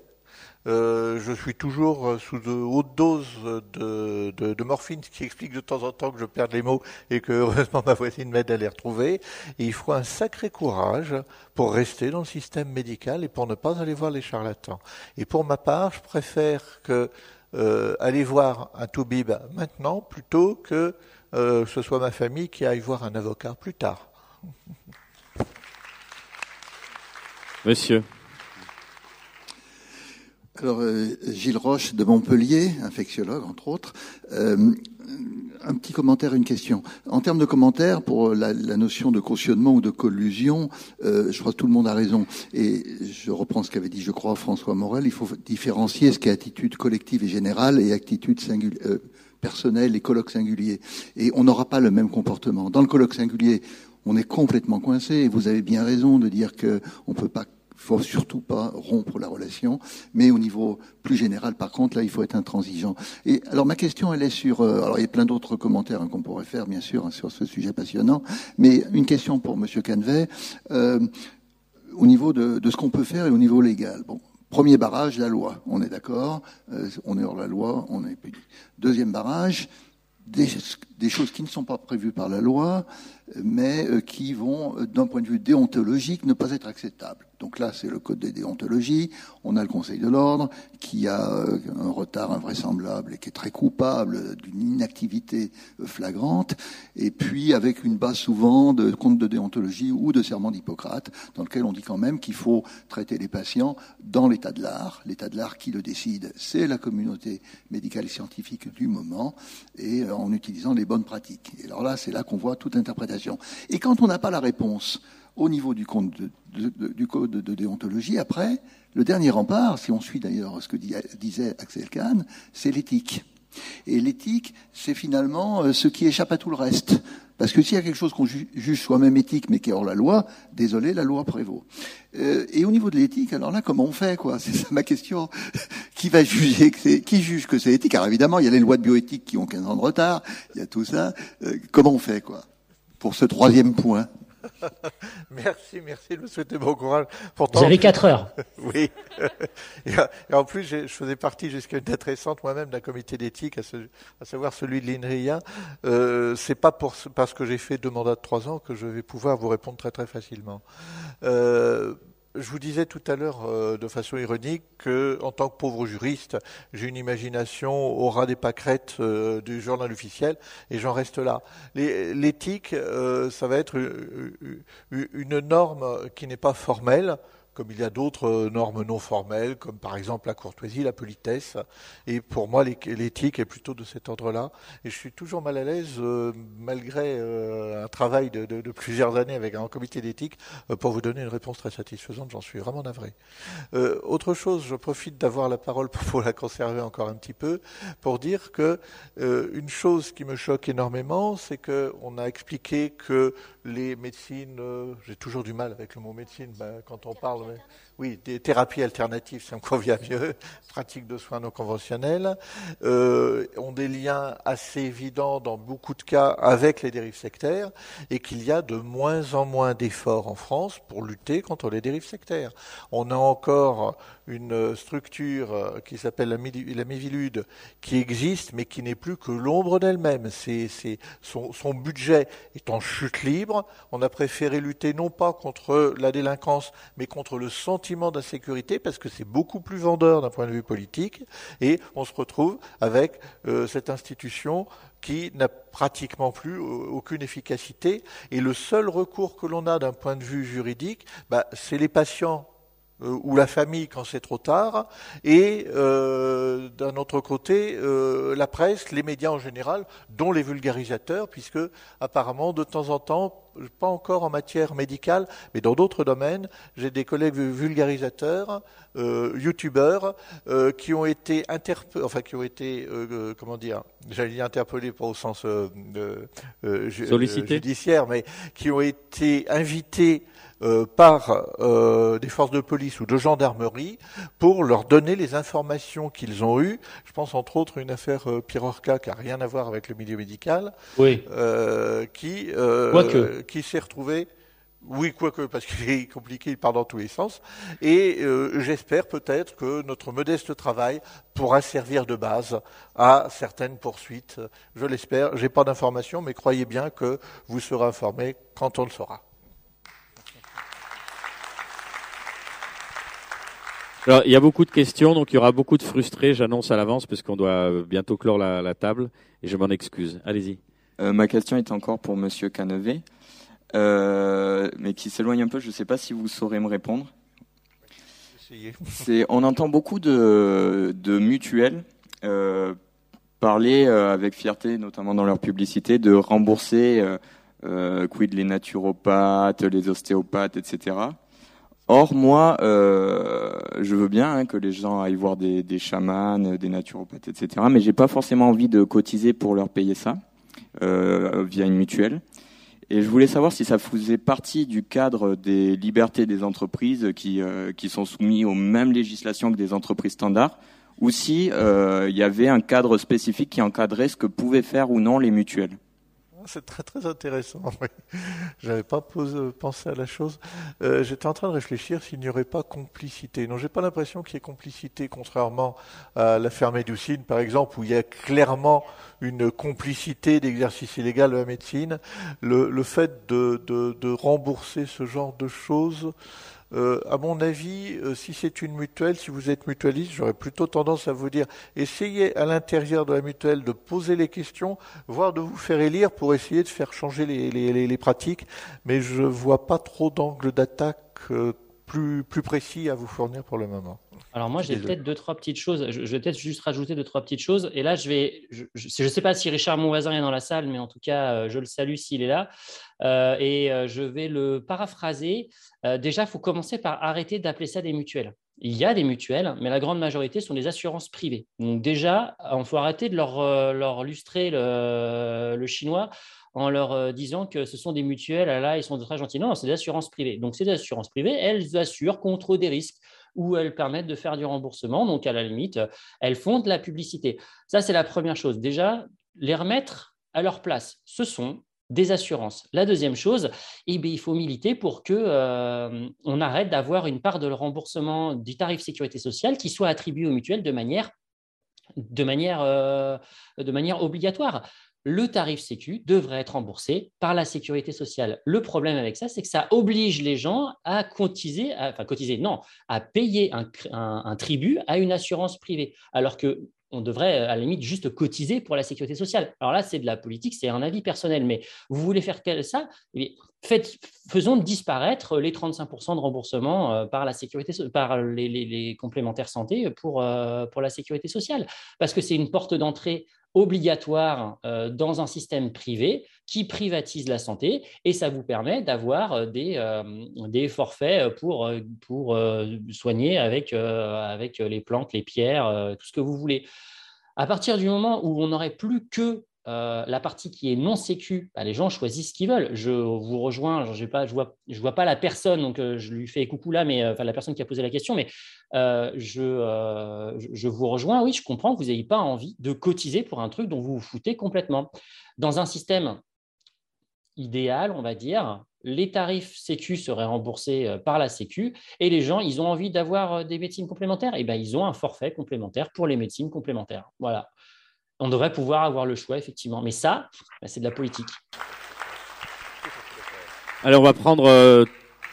Je suis toujours sous de hautes doses de morphine, ce qui explique de temps en temps que je perde les mots et que heureusement ma voisine m'aide à les retrouver. Et il faut un sacré courage pour rester dans le système médical et pour ne pas aller voir les charlatans. Et pour ma part, je préfère aller voir un toubib maintenant plutôt que ce soit ma famille qui aille voir un avocat plus tard. Monsieur. Alors, Gilles Roche de Montpellier, infectiologue entre autres, un petit commentaire, une question. En termes de commentaire, pour la notion de cautionnement ou de collusion, je crois que tout le monde a raison. Et je reprends ce qu'avait dit, je crois, François Morel, il faut différencier ce qu'est attitude collective et générale et attitude personnelle et colloque singulier. Et on n'aura pas le même comportement. Dans le colloque singulier, on est complètement coincé, et vous avez bien raison de dire qu'on ne peut pas... Il faut surtout pas rompre la relation, mais au niveau plus général, par contre, là, il faut être intransigeant. Et alors, ma question, elle est sur... alors, il y a plein d'autres commentaires qu'on pourrait faire, bien sûr, sur ce sujet passionnant, mais une question pour Monsieur Canevet, au niveau de ce qu'on peut faire et au niveau légal. Bon, premier barrage, la loi. On est d'accord, on est hors la loi, on est puni. Deuxième barrage... Des choses qui ne sont pas prévues par la loi, mais qui vont, d'un point de vue déontologique, ne pas être acceptables. Donc là, c'est le code de déontologie. On a le Conseil de l'ordre qui a un retard invraisemblable et qui est très coupable d'une inactivité flagrante. Et puis, avec une base souvent de compte de déontologie ou de serment d'Hippocrate, dans lequel on dit quand même qu'il faut traiter les patients dans l'état de l'art. L'état de l'art qui le décide, c'est la communauté médicale et scientifique du moment. Et en utilisant les bonnes pratiques. Et alors là, c'est là qu'on voit toute interprétation. Et quand on n'a pas la réponse au niveau du compte du code de déontologie, après, le dernier rempart, si on suit d'ailleurs ce que disait Axel Kahn, c'est l'éthique. Et l'éthique, c'est finalement ce qui échappe à tout le reste. Parce que s'il y a quelque chose qu'on juge soi-même éthique, mais qui est hors la loi, désolé, la loi prévaut. Et au niveau de l'éthique, alors là, comment on fait, quoi? C'est ça ma question. Qui va juger que c'est, qui juge que c'est éthique? Alors évidemment, il y a les lois de bioéthique qui ont 15 ans de retard, il y a tout ça. Comment on fait, quoi? Pour ce troisième point. Merci de me souhaiter bon courage. Pourtant, vous avez 4 heures. Oui. Et en plus, je faisais partie jusqu'à une date récente moi-même d'un comité d'éthique, à savoir celui de l'INRIA. C'est pas parce que j'ai fait 2 mandats de 3 ans que je vais pouvoir vous répondre très très facilement. Je vous disais tout à l'heure de façon ironique qu'en tant que pauvre juriste, j'ai une imagination au ras des pâquerettes du journal officiel et j'en reste là. L'éthique, ça va être une norme qui n'est pas formelle, comme il y a d'autres normes non formelles, comme par exemple la courtoisie, la politesse. Et pour moi, l'éthique est plutôt de cet ordre-là. Et je suis toujours mal à l'aise, malgré un travail de plusieurs années avec un comité d'éthique, pour vous donner une réponse très satisfaisante. J'en suis vraiment navré. Autre chose, je profite d'avoir la parole pour la conserver encore un petit peu, pour dire que une chose qui me choque énormément, c'est qu'on a expliqué que les médecines, j'ai toujours du mal avec le mot médecine, quand on parle, mais, oui, des thérapies alternatives, ça me convient mieux, pratiques de soins non conventionnels, ont des liens assez évidents dans beaucoup de cas avec les dérives sectaires, et qu'il y a de moins en moins d'efforts en France pour lutter contre les dérives sectaires. On a encore une structure qui s'appelle la Miviludes, qui existe, mais qui n'est plus que l'ombre d'elle-même. Son budget est en chute libre. On a préféré lutter non pas contre la délinquance, mais contre le sentiment d'insécurité, parce que c'est beaucoup plus vendeur d'un point de vue politique. Et on se retrouve avec cette institution qui n'a pratiquement plus aucune efficacité. Et le seul recours que l'on a d'un point de vue juridique, c'est les patients ou la famille quand c'est trop tard, et d'un autre côté, la presse, les médias en général, dont les vulgarisateurs, puisque apparemment, de temps en temps, pas encore en matière médicale, mais dans d'autres domaines, j'ai des collègues vulgarisateurs, youtubeurs, qui ont été interpellés pas au sens judiciaire, mais qui ont été invités par des forces de police ou de gendarmerie pour leur donner les informations qu'ils ont eues. Je pense entre autres à une affaire Pirorca qui n'a rien à voir avec le milieu médical, oui. Qui s'est retrouvée. Oui, quoique, parce qu'il est compliqué, il part dans tous les sens. Et j'espère peut-être que notre modeste travail pourra servir de base à certaines poursuites. Je l'espère. J'ai pas d'informations, mais croyez bien que vous serez informés quand on le saura. Alors, il y a beaucoup de questions, donc il y aura beaucoup de frustrés, j'annonce à l'avance, parce qu'on doit bientôt clore la table, et je m'en excuse. Allez-y. Ma question est encore pour Monsieur Canevet, mais qui s'éloigne un peu, je ne sais pas si vous saurez me répondre. On entend beaucoup de mutuelles parler avec fierté, notamment dans leur publicité, de rembourser quid les naturopathes, les ostéopathes, etc. Or, moi, je veux bien que les gens aillent voir des chamans, des naturopathes, etc., mais j'ai pas forcément envie de cotiser pour leur payer ça via une mutuelle. Et je voulais savoir si ça faisait partie du cadre des libertés des entreprises qui sont soumises aux mêmes législations que des entreprises standards, ou si y avait un cadre spécifique qui encadrait ce que pouvaient faire ou non les mutuelles. C'est très très intéressant. Oui. J'avais pas pensé à la chose. J'étais en train de réfléchir s'il n'y aurait pas complicité. Non, j'ai pas l'impression qu'il y ait complicité, contrairement à l'affaire Médoucine, par exemple, où il y a clairement une complicité d'exercice illégal de la médecine. Le fait de rembourser ce genre de choses. À mon avis, si c'est une mutuelle, si vous êtes mutualiste, j'aurais plutôt tendance à vous dire essayez à l'intérieur de la mutuelle de poser les questions, voire de vous faire élire pour essayer de faire changer les pratiques. Mais je vois pas trop d'angle d'attaque plus précis à vous fournir pour le moment. Alors moi, j'ai peut-être deux, trois petites choses. Je vais peut-être juste rajouter deux, trois petites choses. Et là, je ne sais pas si Richard Monvoisin est dans la salle, mais en tout cas, je le salue s'il est là. Et je vais le paraphraser. Déjà, il faut commencer par arrêter d'appeler ça des mutuelles. Il y a des mutuelles, mais la grande majorité sont des assurances privées. Donc déjà, il faut arrêter de leur lustrer le chinois en leur disant que ce sont des mutuelles, là, ils sont très gentils. Non, c'est des assurances privées. Donc ces assurances privées, elles assurent contre des risques, où elles permettent de faire du remboursement. Donc, à la limite, elles font de la publicité. Ça, c'est la première chose. Déjà, les remettre à leur place. Ce sont des assurances. La deuxième chose, il faut militer pour qu'on arrête d'avoir une part de le remboursement du tarif sécurité sociale qui soit attribuée aux mutuelles de manière obligatoire. Le tarif sécu devrait être remboursé par la sécurité sociale. Le problème avec ça, c'est que ça oblige les gens à à payer un tribut à une assurance privée. Alors que on devrait à la limite juste cotiser pour la sécurité sociale. Alors là, c'est de la politique, c'est un avis personnel, mais vous voulez faire ça, eh bien, faisons disparaître les 35% de remboursement par la sécurité, par les complémentaires santé pour la sécurité sociale, parce que c'est une porte d'entrée obligatoire dans un système privé qui privatise la santé, et ça vous permet d'avoir des forfaits pour soigner avec les plantes, les pierres, tout ce que vous voulez. À partir du moment où on n'aurait plus que la partie qui est non sécu, bah, les gens choisissent ce qu'ils veulent. Je vous rejoins, je vois pas la personne, donc je lui fais coucou là, mais la personne qui a posé la question, mais je vous rejoins, oui, je comprends que vous n'ayez pas envie de cotiser pour un truc dont vous vous foutez complètement. Dans un système idéal, on va dire, les tarifs sécu seraient remboursés par la sécu et les gens, ils ont envie d'avoir des médecines complémentaires, et bien ils ont un forfait complémentaire pour les médecines complémentaires. Voilà. On devrait pouvoir avoir le choix, effectivement. Mais ça, c'est de la politique. Alors, on va prendre,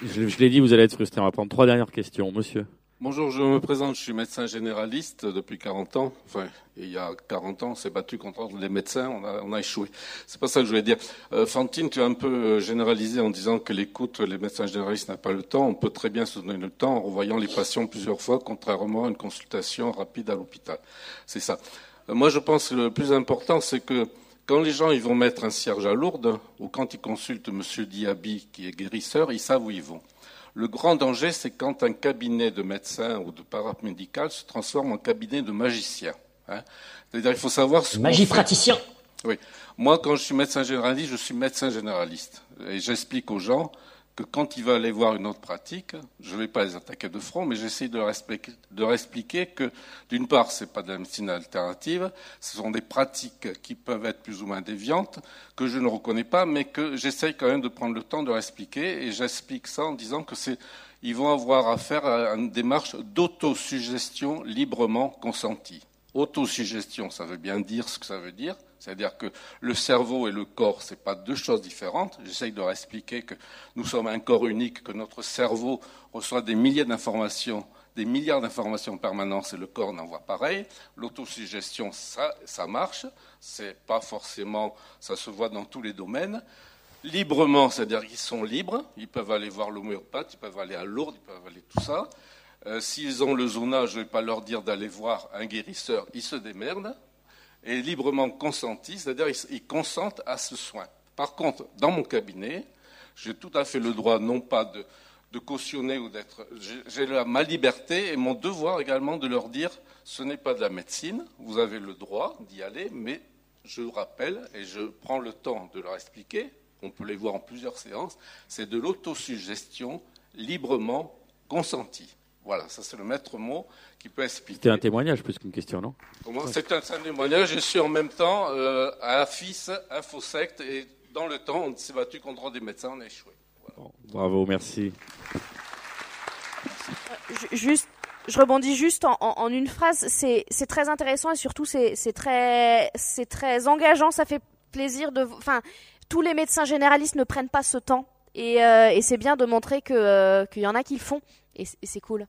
je l'ai dit, vous allez être frustré, on va prendre 3 dernières questions. Monsieur. Bonjour, je me présente, je suis médecin généraliste depuis 40 ans. Enfin, il y a 40 ans, on s'est battu contre les médecins, on a échoué. C'est pas ça que je voulais dire. Fantine, tu as un peu généralisé en disant que l'écoute, les médecins généralistes n'ont pas le temps. On peut très bien se donner le temps en revoyant les patients plusieurs fois, contrairement à une consultation rapide à l'hôpital. C'est ça. Moi, je pense que le plus important, c'est que quand les gens ils vont mettre un cierge à Lourdes, ou quand ils consultent M. Diaby, qui est guérisseur, ils savent où ils vont. Le grand danger, c'est quand un cabinet de médecins ou de paramédical se transforme en cabinet de magicien. Hein, c'est-à-dire qu'il faut savoir ce magie praticien. Oui. Moi, quand je suis médecin généraliste, je suis médecin généraliste. Et j'explique aux gens que quand ils veulent aller voir une autre pratique, je ne vais pas les attaquer de front, mais j'essaie de leur expliquer que, d'une part, ce n'est pas de la médecine alternative, ce sont des pratiques qui peuvent être plus ou moins déviantes, que je ne reconnais pas, mais que j'essaie quand même de prendre le temps de leur expliquer, et j'explique ça en disant que ils vont avoir affaire à une démarche d'autosuggestion librement consentie. Autosuggestion, ça veut bien dire ce que ça veut dire. C'est-à-dire que le cerveau et le corps, ce n'est pas deux choses différentes. J'essaye de leur expliquer que nous sommes un corps unique, que notre cerveau reçoit des milliers d'informations, des milliards d'informations en permanence, et le corps n'en voit pareil. L'autosuggestion, ça marche. C'est pas forcément, ça se voit dans tous les domaines. Librement, c'est-à-dire qu'ils sont libres. Ils peuvent aller voir l'homéopathe, ils peuvent aller à Lourdes, ils peuvent aller tout ça. S'ils ont le zonage, je ne vais pas leur dire d'aller voir un guérisseur, ils se démerdent. Et librement consenti, c'est-à-dire ils consentent à ce soin. Par contre, dans mon cabinet, j'ai tout à fait le droit, non pas de cautionner ou d'être... J'ai ma liberté et mon devoir également de leur dire « ce n'est pas de la médecine, vous avez le droit d'y aller, mais je rappelle et je prends le temps de leur expliquer, on peut les voir en plusieurs séances, c'est de l'autosuggestion librement consentie ». Voilà, ça c'est le maître mot qui peut expliquer. C'était un témoignage plus qu'une question, non ? C'est un témoignage. Je suis en même temps à AFIS, Infosect, et dans le temps, on s'est battu contre des médecins, on a échoué. Voilà. Bon, bravo, merci. Je rebondis juste en une phrase. C'est très intéressant et surtout c'est très engageant. Ça fait plaisir de. Enfin, tous les médecins généralistes ne prennent pas ce temps et c'est bien de montrer qu'il y en a qui le font. Et c'est cool.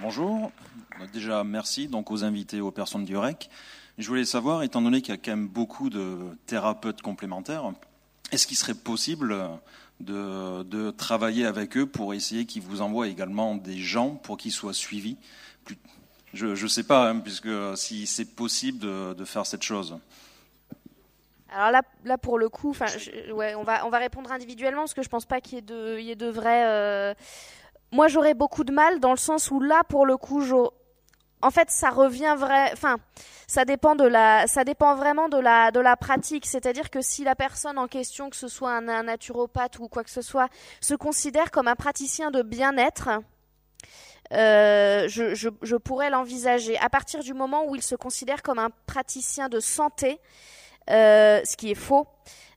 Bonjour. Déjà, merci donc aux invités et aux personnes du REC. Je voulais savoir, étant donné qu'il y a quand même beaucoup de thérapeutes complémentaires, est-ce qu'il serait possible de travailler avec eux pour essayer qu'ils vous envoient également des gens pour qu'ils soient suivis ? Je ne sais pas, hein, puisque si c'est possible de faire cette chose. Alors là pour le coup, ouais, on va répondre individuellement parce que je pense pas qu'il y ait de vrais. Moi, j'aurais beaucoup de mal dans le sens où là, pour le coup, en fait, ça revient vrai. Enfin, ça dépend vraiment de la pratique. C'est-à-dire que si la personne en question, que ce soit un naturopathe ou quoi que ce soit, se considère comme un praticien de bien-être. Je pourrais l'envisager. À partir du moment où il se considère comme un praticien de santé. Ce qui est faux.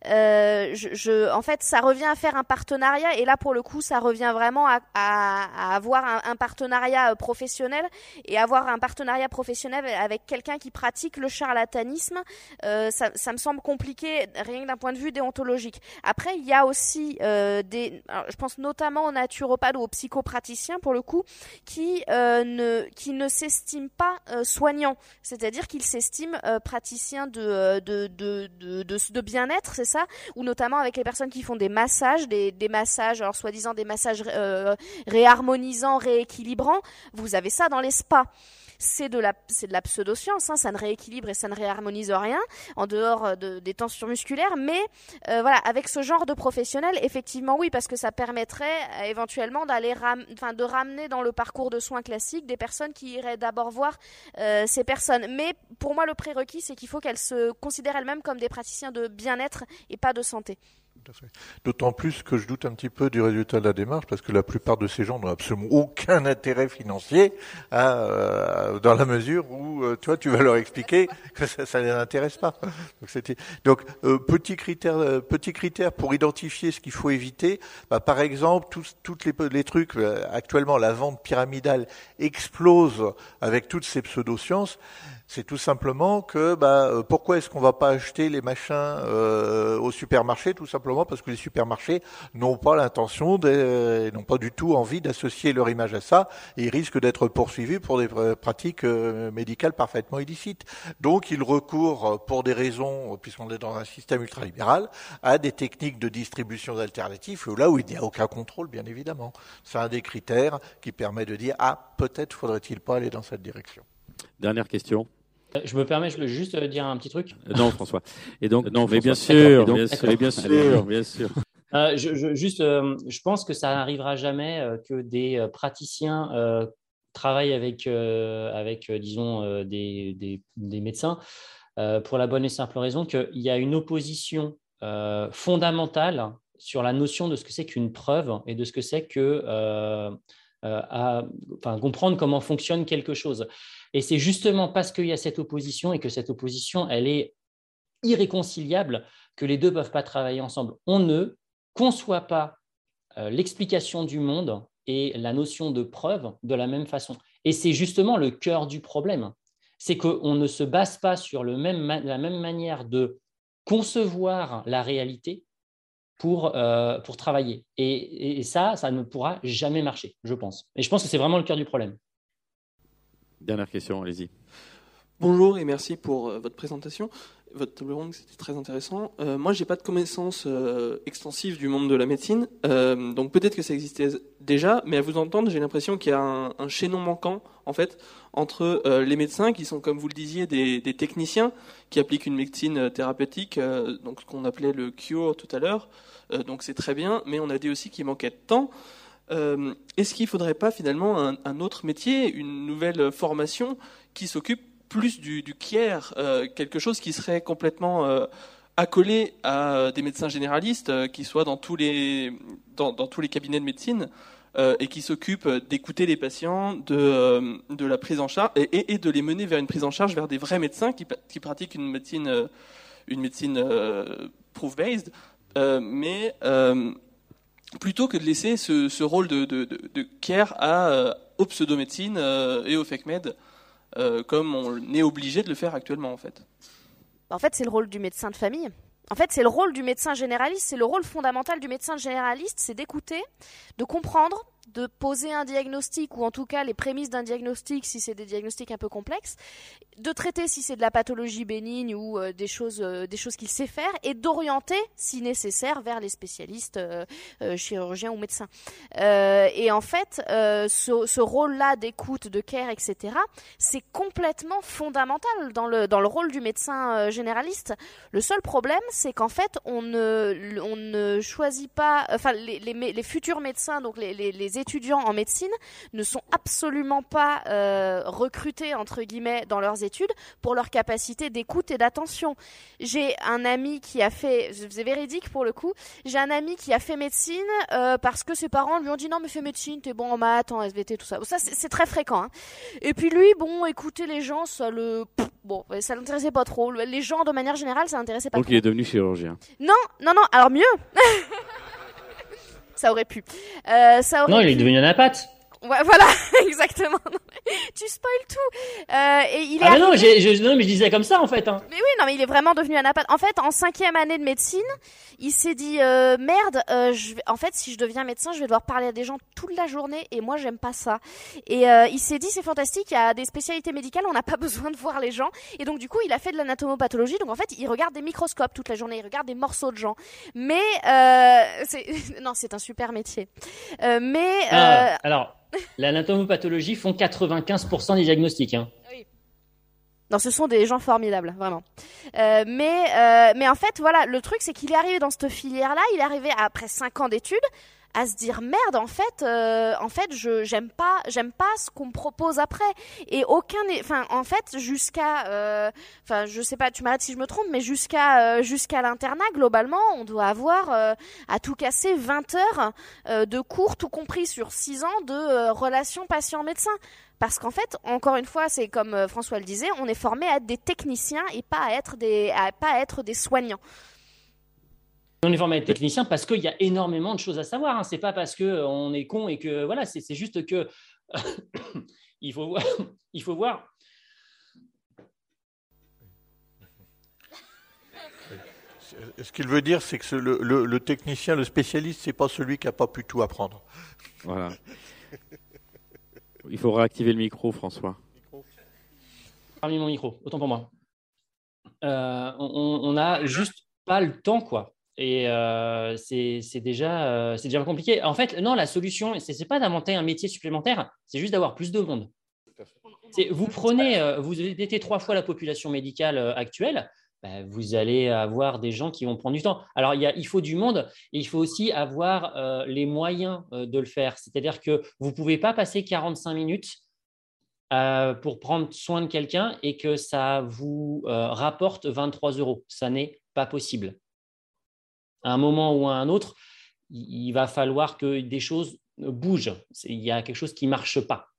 En fait, ça revient à faire un partenariat, et là pour le coup, ça revient vraiment à avoir un partenariat professionnel, et avoir un partenariat professionnel avec quelqu'un qui pratique le charlatanisme, ça me semble compliqué rien que d'un point de vue déontologique. Après, il y a aussi je pense notamment aux naturopathes ou aux psychopraticiens pour le coup, qui ne s'estiment pas soignants, c'est-à-dire qu'ils s'estiment praticiens de bien-être, c'est ça, ou notamment avec les personnes qui font des massages, des massages, alors soi-disant des massages réharmonisants, rééquilibrants. Vous avez ça dans les spas. C'est de la pseudo-science, hein, ça ne rééquilibre et ça ne réharmonise rien, en dehors des tensions musculaires, mais voilà, avec ce genre de professionnels, effectivement oui, parce que ça permettrait éventuellement de ramener dans le parcours de soins classique des personnes qui iraient d'abord voir ces personnes. Mais pour moi, le prérequis, c'est qu'il faut qu'elles se considèrent elles-mêmes comme des praticiens de bien-être et pas de santé. D'autant plus que je doute un petit peu du résultat de la démarche, parce que la plupart de ces gens n'ont absolument aucun intérêt financier dans la mesure où tu vas leur expliquer que ça ne les intéresse pas. Donc petit critère pour identifier ce qu'il faut éviter. Bah, par exemple, toutes les trucs, actuellement la vente pyramidale explose avec toutes ces pseudo-sciences. C'est tout simplement que pourquoi est-ce qu'on va pas acheter les machins au supermarché? Tout simplement parce que les supermarchés n'ont pas l'intention, n'ont pas du tout envie d'associer leur image à ça, et ils risquent d'être poursuivis pour des pratiques médicales parfaitement illicites. Donc ils recourent, pour des raisons, puisqu'on est dans un système ultralibéral, à des techniques de distribution alternatives, là où il n'y a aucun contrôle, bien évidemment. C'est un des critères qui permet de dire « Ah, peut-être faudrait-il pas aller dans cette direction ». Dernière question. Je me permets, je veux juste dire un petit truc. Non, François. Et donc, non, mais François, bien sûr, donc, bien sûr. Je pense que ça n'arrivera jamais que des praticiens travaillent avec disons, des médecins, pour la bonne et simple raison qu'il y a une opposition fondamentale sur la notion de ce que c'est qu'une preuve et de ce que c'est que comprendre comment fonctionne quelque chose. Et c'est justement parce qu'il y a cette opposition et que cette opposition, elle est irréconciliable, que les deux ne peuvent pas travailler ensemble. On ne conçoit pas l'explication du monde et la notion de preuve de la même façon. Et c'est justement le cœur du problème. C'est qu'on ne se base pas sur la même manière de concevoir la réalité pour travailler. Et ça ne pourra jamais marcher, je pense. Et je pense que c'est vraiment le cœur du problème. Dernière question, allez-y. Bonjour et merci pour votre présentation. Votre table ronde, c'était très intéressant. Moi, je n'ai pas de connaissances extensives du monde de la médecine, donc peut-être que ça existait déjà, mais à vous entendre, j'ai l'impression qu'il y a un chaînon manquant, en fait, entre les médecins qui sont, comme vous le disiez, des techniciens qui appliquent une médecine thérapeutique, donc ce qu'on appelait le cure tout à l'heure, donc c'est très bien, mais on a dit aussi qu'il manquait de temps. Est-ce qu'il ne faudrait pas finalement un autre métier, une nouvelle formation qui s'occupe plus du care, quelque chose qui serait complètement accolé à des médecins généralistes qui soient dans tous les cabinets de médecine et qui s'occupe d'écouter les patients, de la prise en charge et de les mener vers une prise en charge vers des vrais médecins qui pratiquent une médecine proof-based, mais plutôt que de laisser ce rôle de care aux pseudomédecines et aux fake med, comme on est obligé de le faire actuellement, en fait. En fait, c'est le rôle du médecin de famille. En fait, c'est le rôle du médecin généraliste. C'est le rôle fondamental du médecin généraliste, c'est d'écouter, de comprendre, de poser un diagnostic, ou en tout cas les prémices d'un diagnostic si c'est des diagnostics un peu complexes, de traiter si c'est de la pathologie bénigne ou des choses qu'il sait faire, et d'orienter si nécessaire vers les spécialistes, chirurgiens ou médecins. Et en fait, ce rôle-là d'écoute, de care, etc., c'est complètement fondamental dans le rôle du médecin généraliste. Le seul problème, c'est qu'en fait, on ne choisit pas, enfin les futurs médecins, donc les les étudiants en médecine ne sont absolument pas recrutés, entre guillemets, dans leurs études pour leur capacité d'écoute et d'attention. J'ai un ami qui a fait, c'est véridique pour le coup, j'ai un ami qui a fait médecine parce que ses parents lui ont dit « Non, mais fais médecine, t'es bon en maths, en SVT, tout ça. » Ça, c'est très fréquent. Hein. Et puis lui, bon, écouter les gens, ça l'intéressait pas trop. Les gens, de manière générale, ça l'intéressait pas trop. Donc il est devenu chirurgien. Non, alors mieux. Ça aurait pu. Il est devenu un apathe. Ouais, voilà, exactement. Tu spoil tout. Mais je disais comme ça en fait. Hein. Mais oui, non, mais il est vraiment devenu un apathe. En fait, en 5e année de médecine, il s'est dit si je deviens médecin, je vais devoir parler à des gens toute la journée et moi j'aime pas ça. Et il s'est dit c'est fantastique, il y a des spécialités médicales, on n'a pas besoin de voir les gens. Et donc du coup, il a fait de l'anatomopathologie. Donc en fait, il regarde des microscopes toute la journée, il regarde des morceaux de gens. Mais c'est un super métier. L'anatomopathologie font 95% des diagnostics. Hein. Oui. Non, ce sont des gens formidables, vraiment. Mais en fait, voilà, le truc, c'est qu'il est arrivé dans cette filière-là, il est arrivé après 5 ans d'études à se dire merde, en fait, j'aime pas ce qu'on me propose après. Et je sais pas, tu m'arrêtes si je me trompe, mais jusqu'à l'internat, globalement, on doit avoir, à tout casser 20 heures, de cours, tout compris sur 6 ans de, relations patient-médecin. Parce qu'en fait, encore une fois, c'est comme François le disait, on est formé à être des techniciens et pas à être des soignants. On est formé à être technicien parce qu'il y a énormément de choses à savoir. Hein. C'est pas parce qu'on est con et que voilà, c'est juste que il faut voir. Ce qu'il veut dire, c'est que le technicien, le spécialiste, c'est pas celui qui n'a pas pu tout apprendre. Voilà. Il faut réactiver le micro, François. Parmi mon micro, autant pour moi. On a juste pas le temps, quoi. Et c'est déjà compliqué. En fait, non, la solution, c'est pas d'inventer un métier supplémentaire, c'est juste d'avoir plus de monde. Vous mettez 3 fois la population médicale actuelle, vous allez avoir des gens qui vont prendre du temps. Alors, il faut du monde et il faut aussi avoir les moyens de le faire. C'est-à-dire que vous ne pouvez pas passer 45 minutes pour prendre soin de quelqu'un et que ça vous rapporte 23 €. Ça n'est pas possible. À un moment ou à un autre, il va falloir que des choses bougent. Il y a quelque chose qui ne marche pas.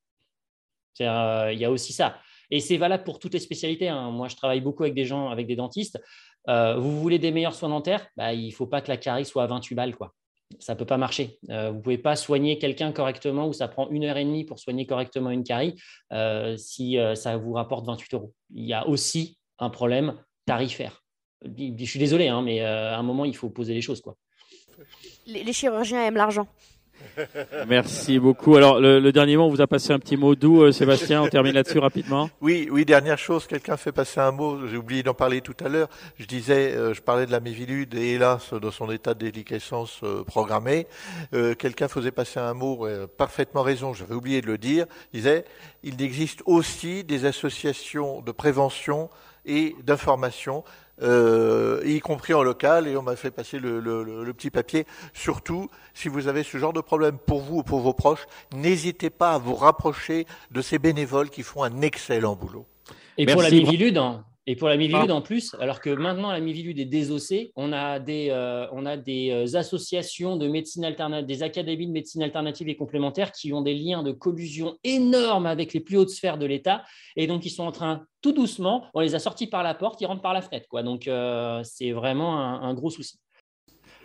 Il y a aussi ça. Et c'est valable pour toutes les spécialités. Hein. Moi, je travaille beaucoup avec des gens, avec des dentistes. Vous voulez des meilleurs soins dentaires, il ne faut pas que la carie soit à 28 balles. Quoi. Ça ne peut pas marcher. Vous ne pouvez pas soigner quelqu'un correctement ou ça prend 1h30 pour soigner correctement une carie si ça vous rapporte 28 €. Il y a aussi un problème tarifaire. Je suis désolé, hein, mais à un moment, il faut poser les choses. Quoi. Les chirurgiens aiment l'argent. Merci beaucoup. Alors, le dernier mot, on vous a passé un petit mot doux, Sébastien. On termine là-dessus rapidement. Oui, dernière chose. Quelqu'un fait passer un mot. J'ai oublié d'en parler tout à l'heure. Je parlais de la Miviludes et hélas, de son état de déliquescence programmée. Quelqu'un faisait passer un mot, parfaitement raison, j'avais oublié de le dire. Il disait, il existe aussi des associations de prévention et d'information, y compris en local, et on m'a fait passer le petit papier. Surtout, si vous avez ce genre de problème pour vous ou pour vos proches, n'hésitez pas à vous rapprocher de ces bénévoles qui font un excellent boulot. Et pour la Mivilude, en plus, alors que maintenant la Mivilude est désossée, on a des associations de médecine alternative, des académies de médecine alternative et complémentaire qui ont des liens de collusion énormes avec les plus hautes sphères de l'État, et donc ils sont en train, tout doucement, on les a sortis par la porte, ils rentrent par la fenêtre, quoi. Donc c'est vraiment un gros souci.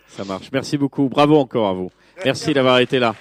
Ça marche. Merci beaucoup. Bravo encore à vous. Merci d'avoir été là.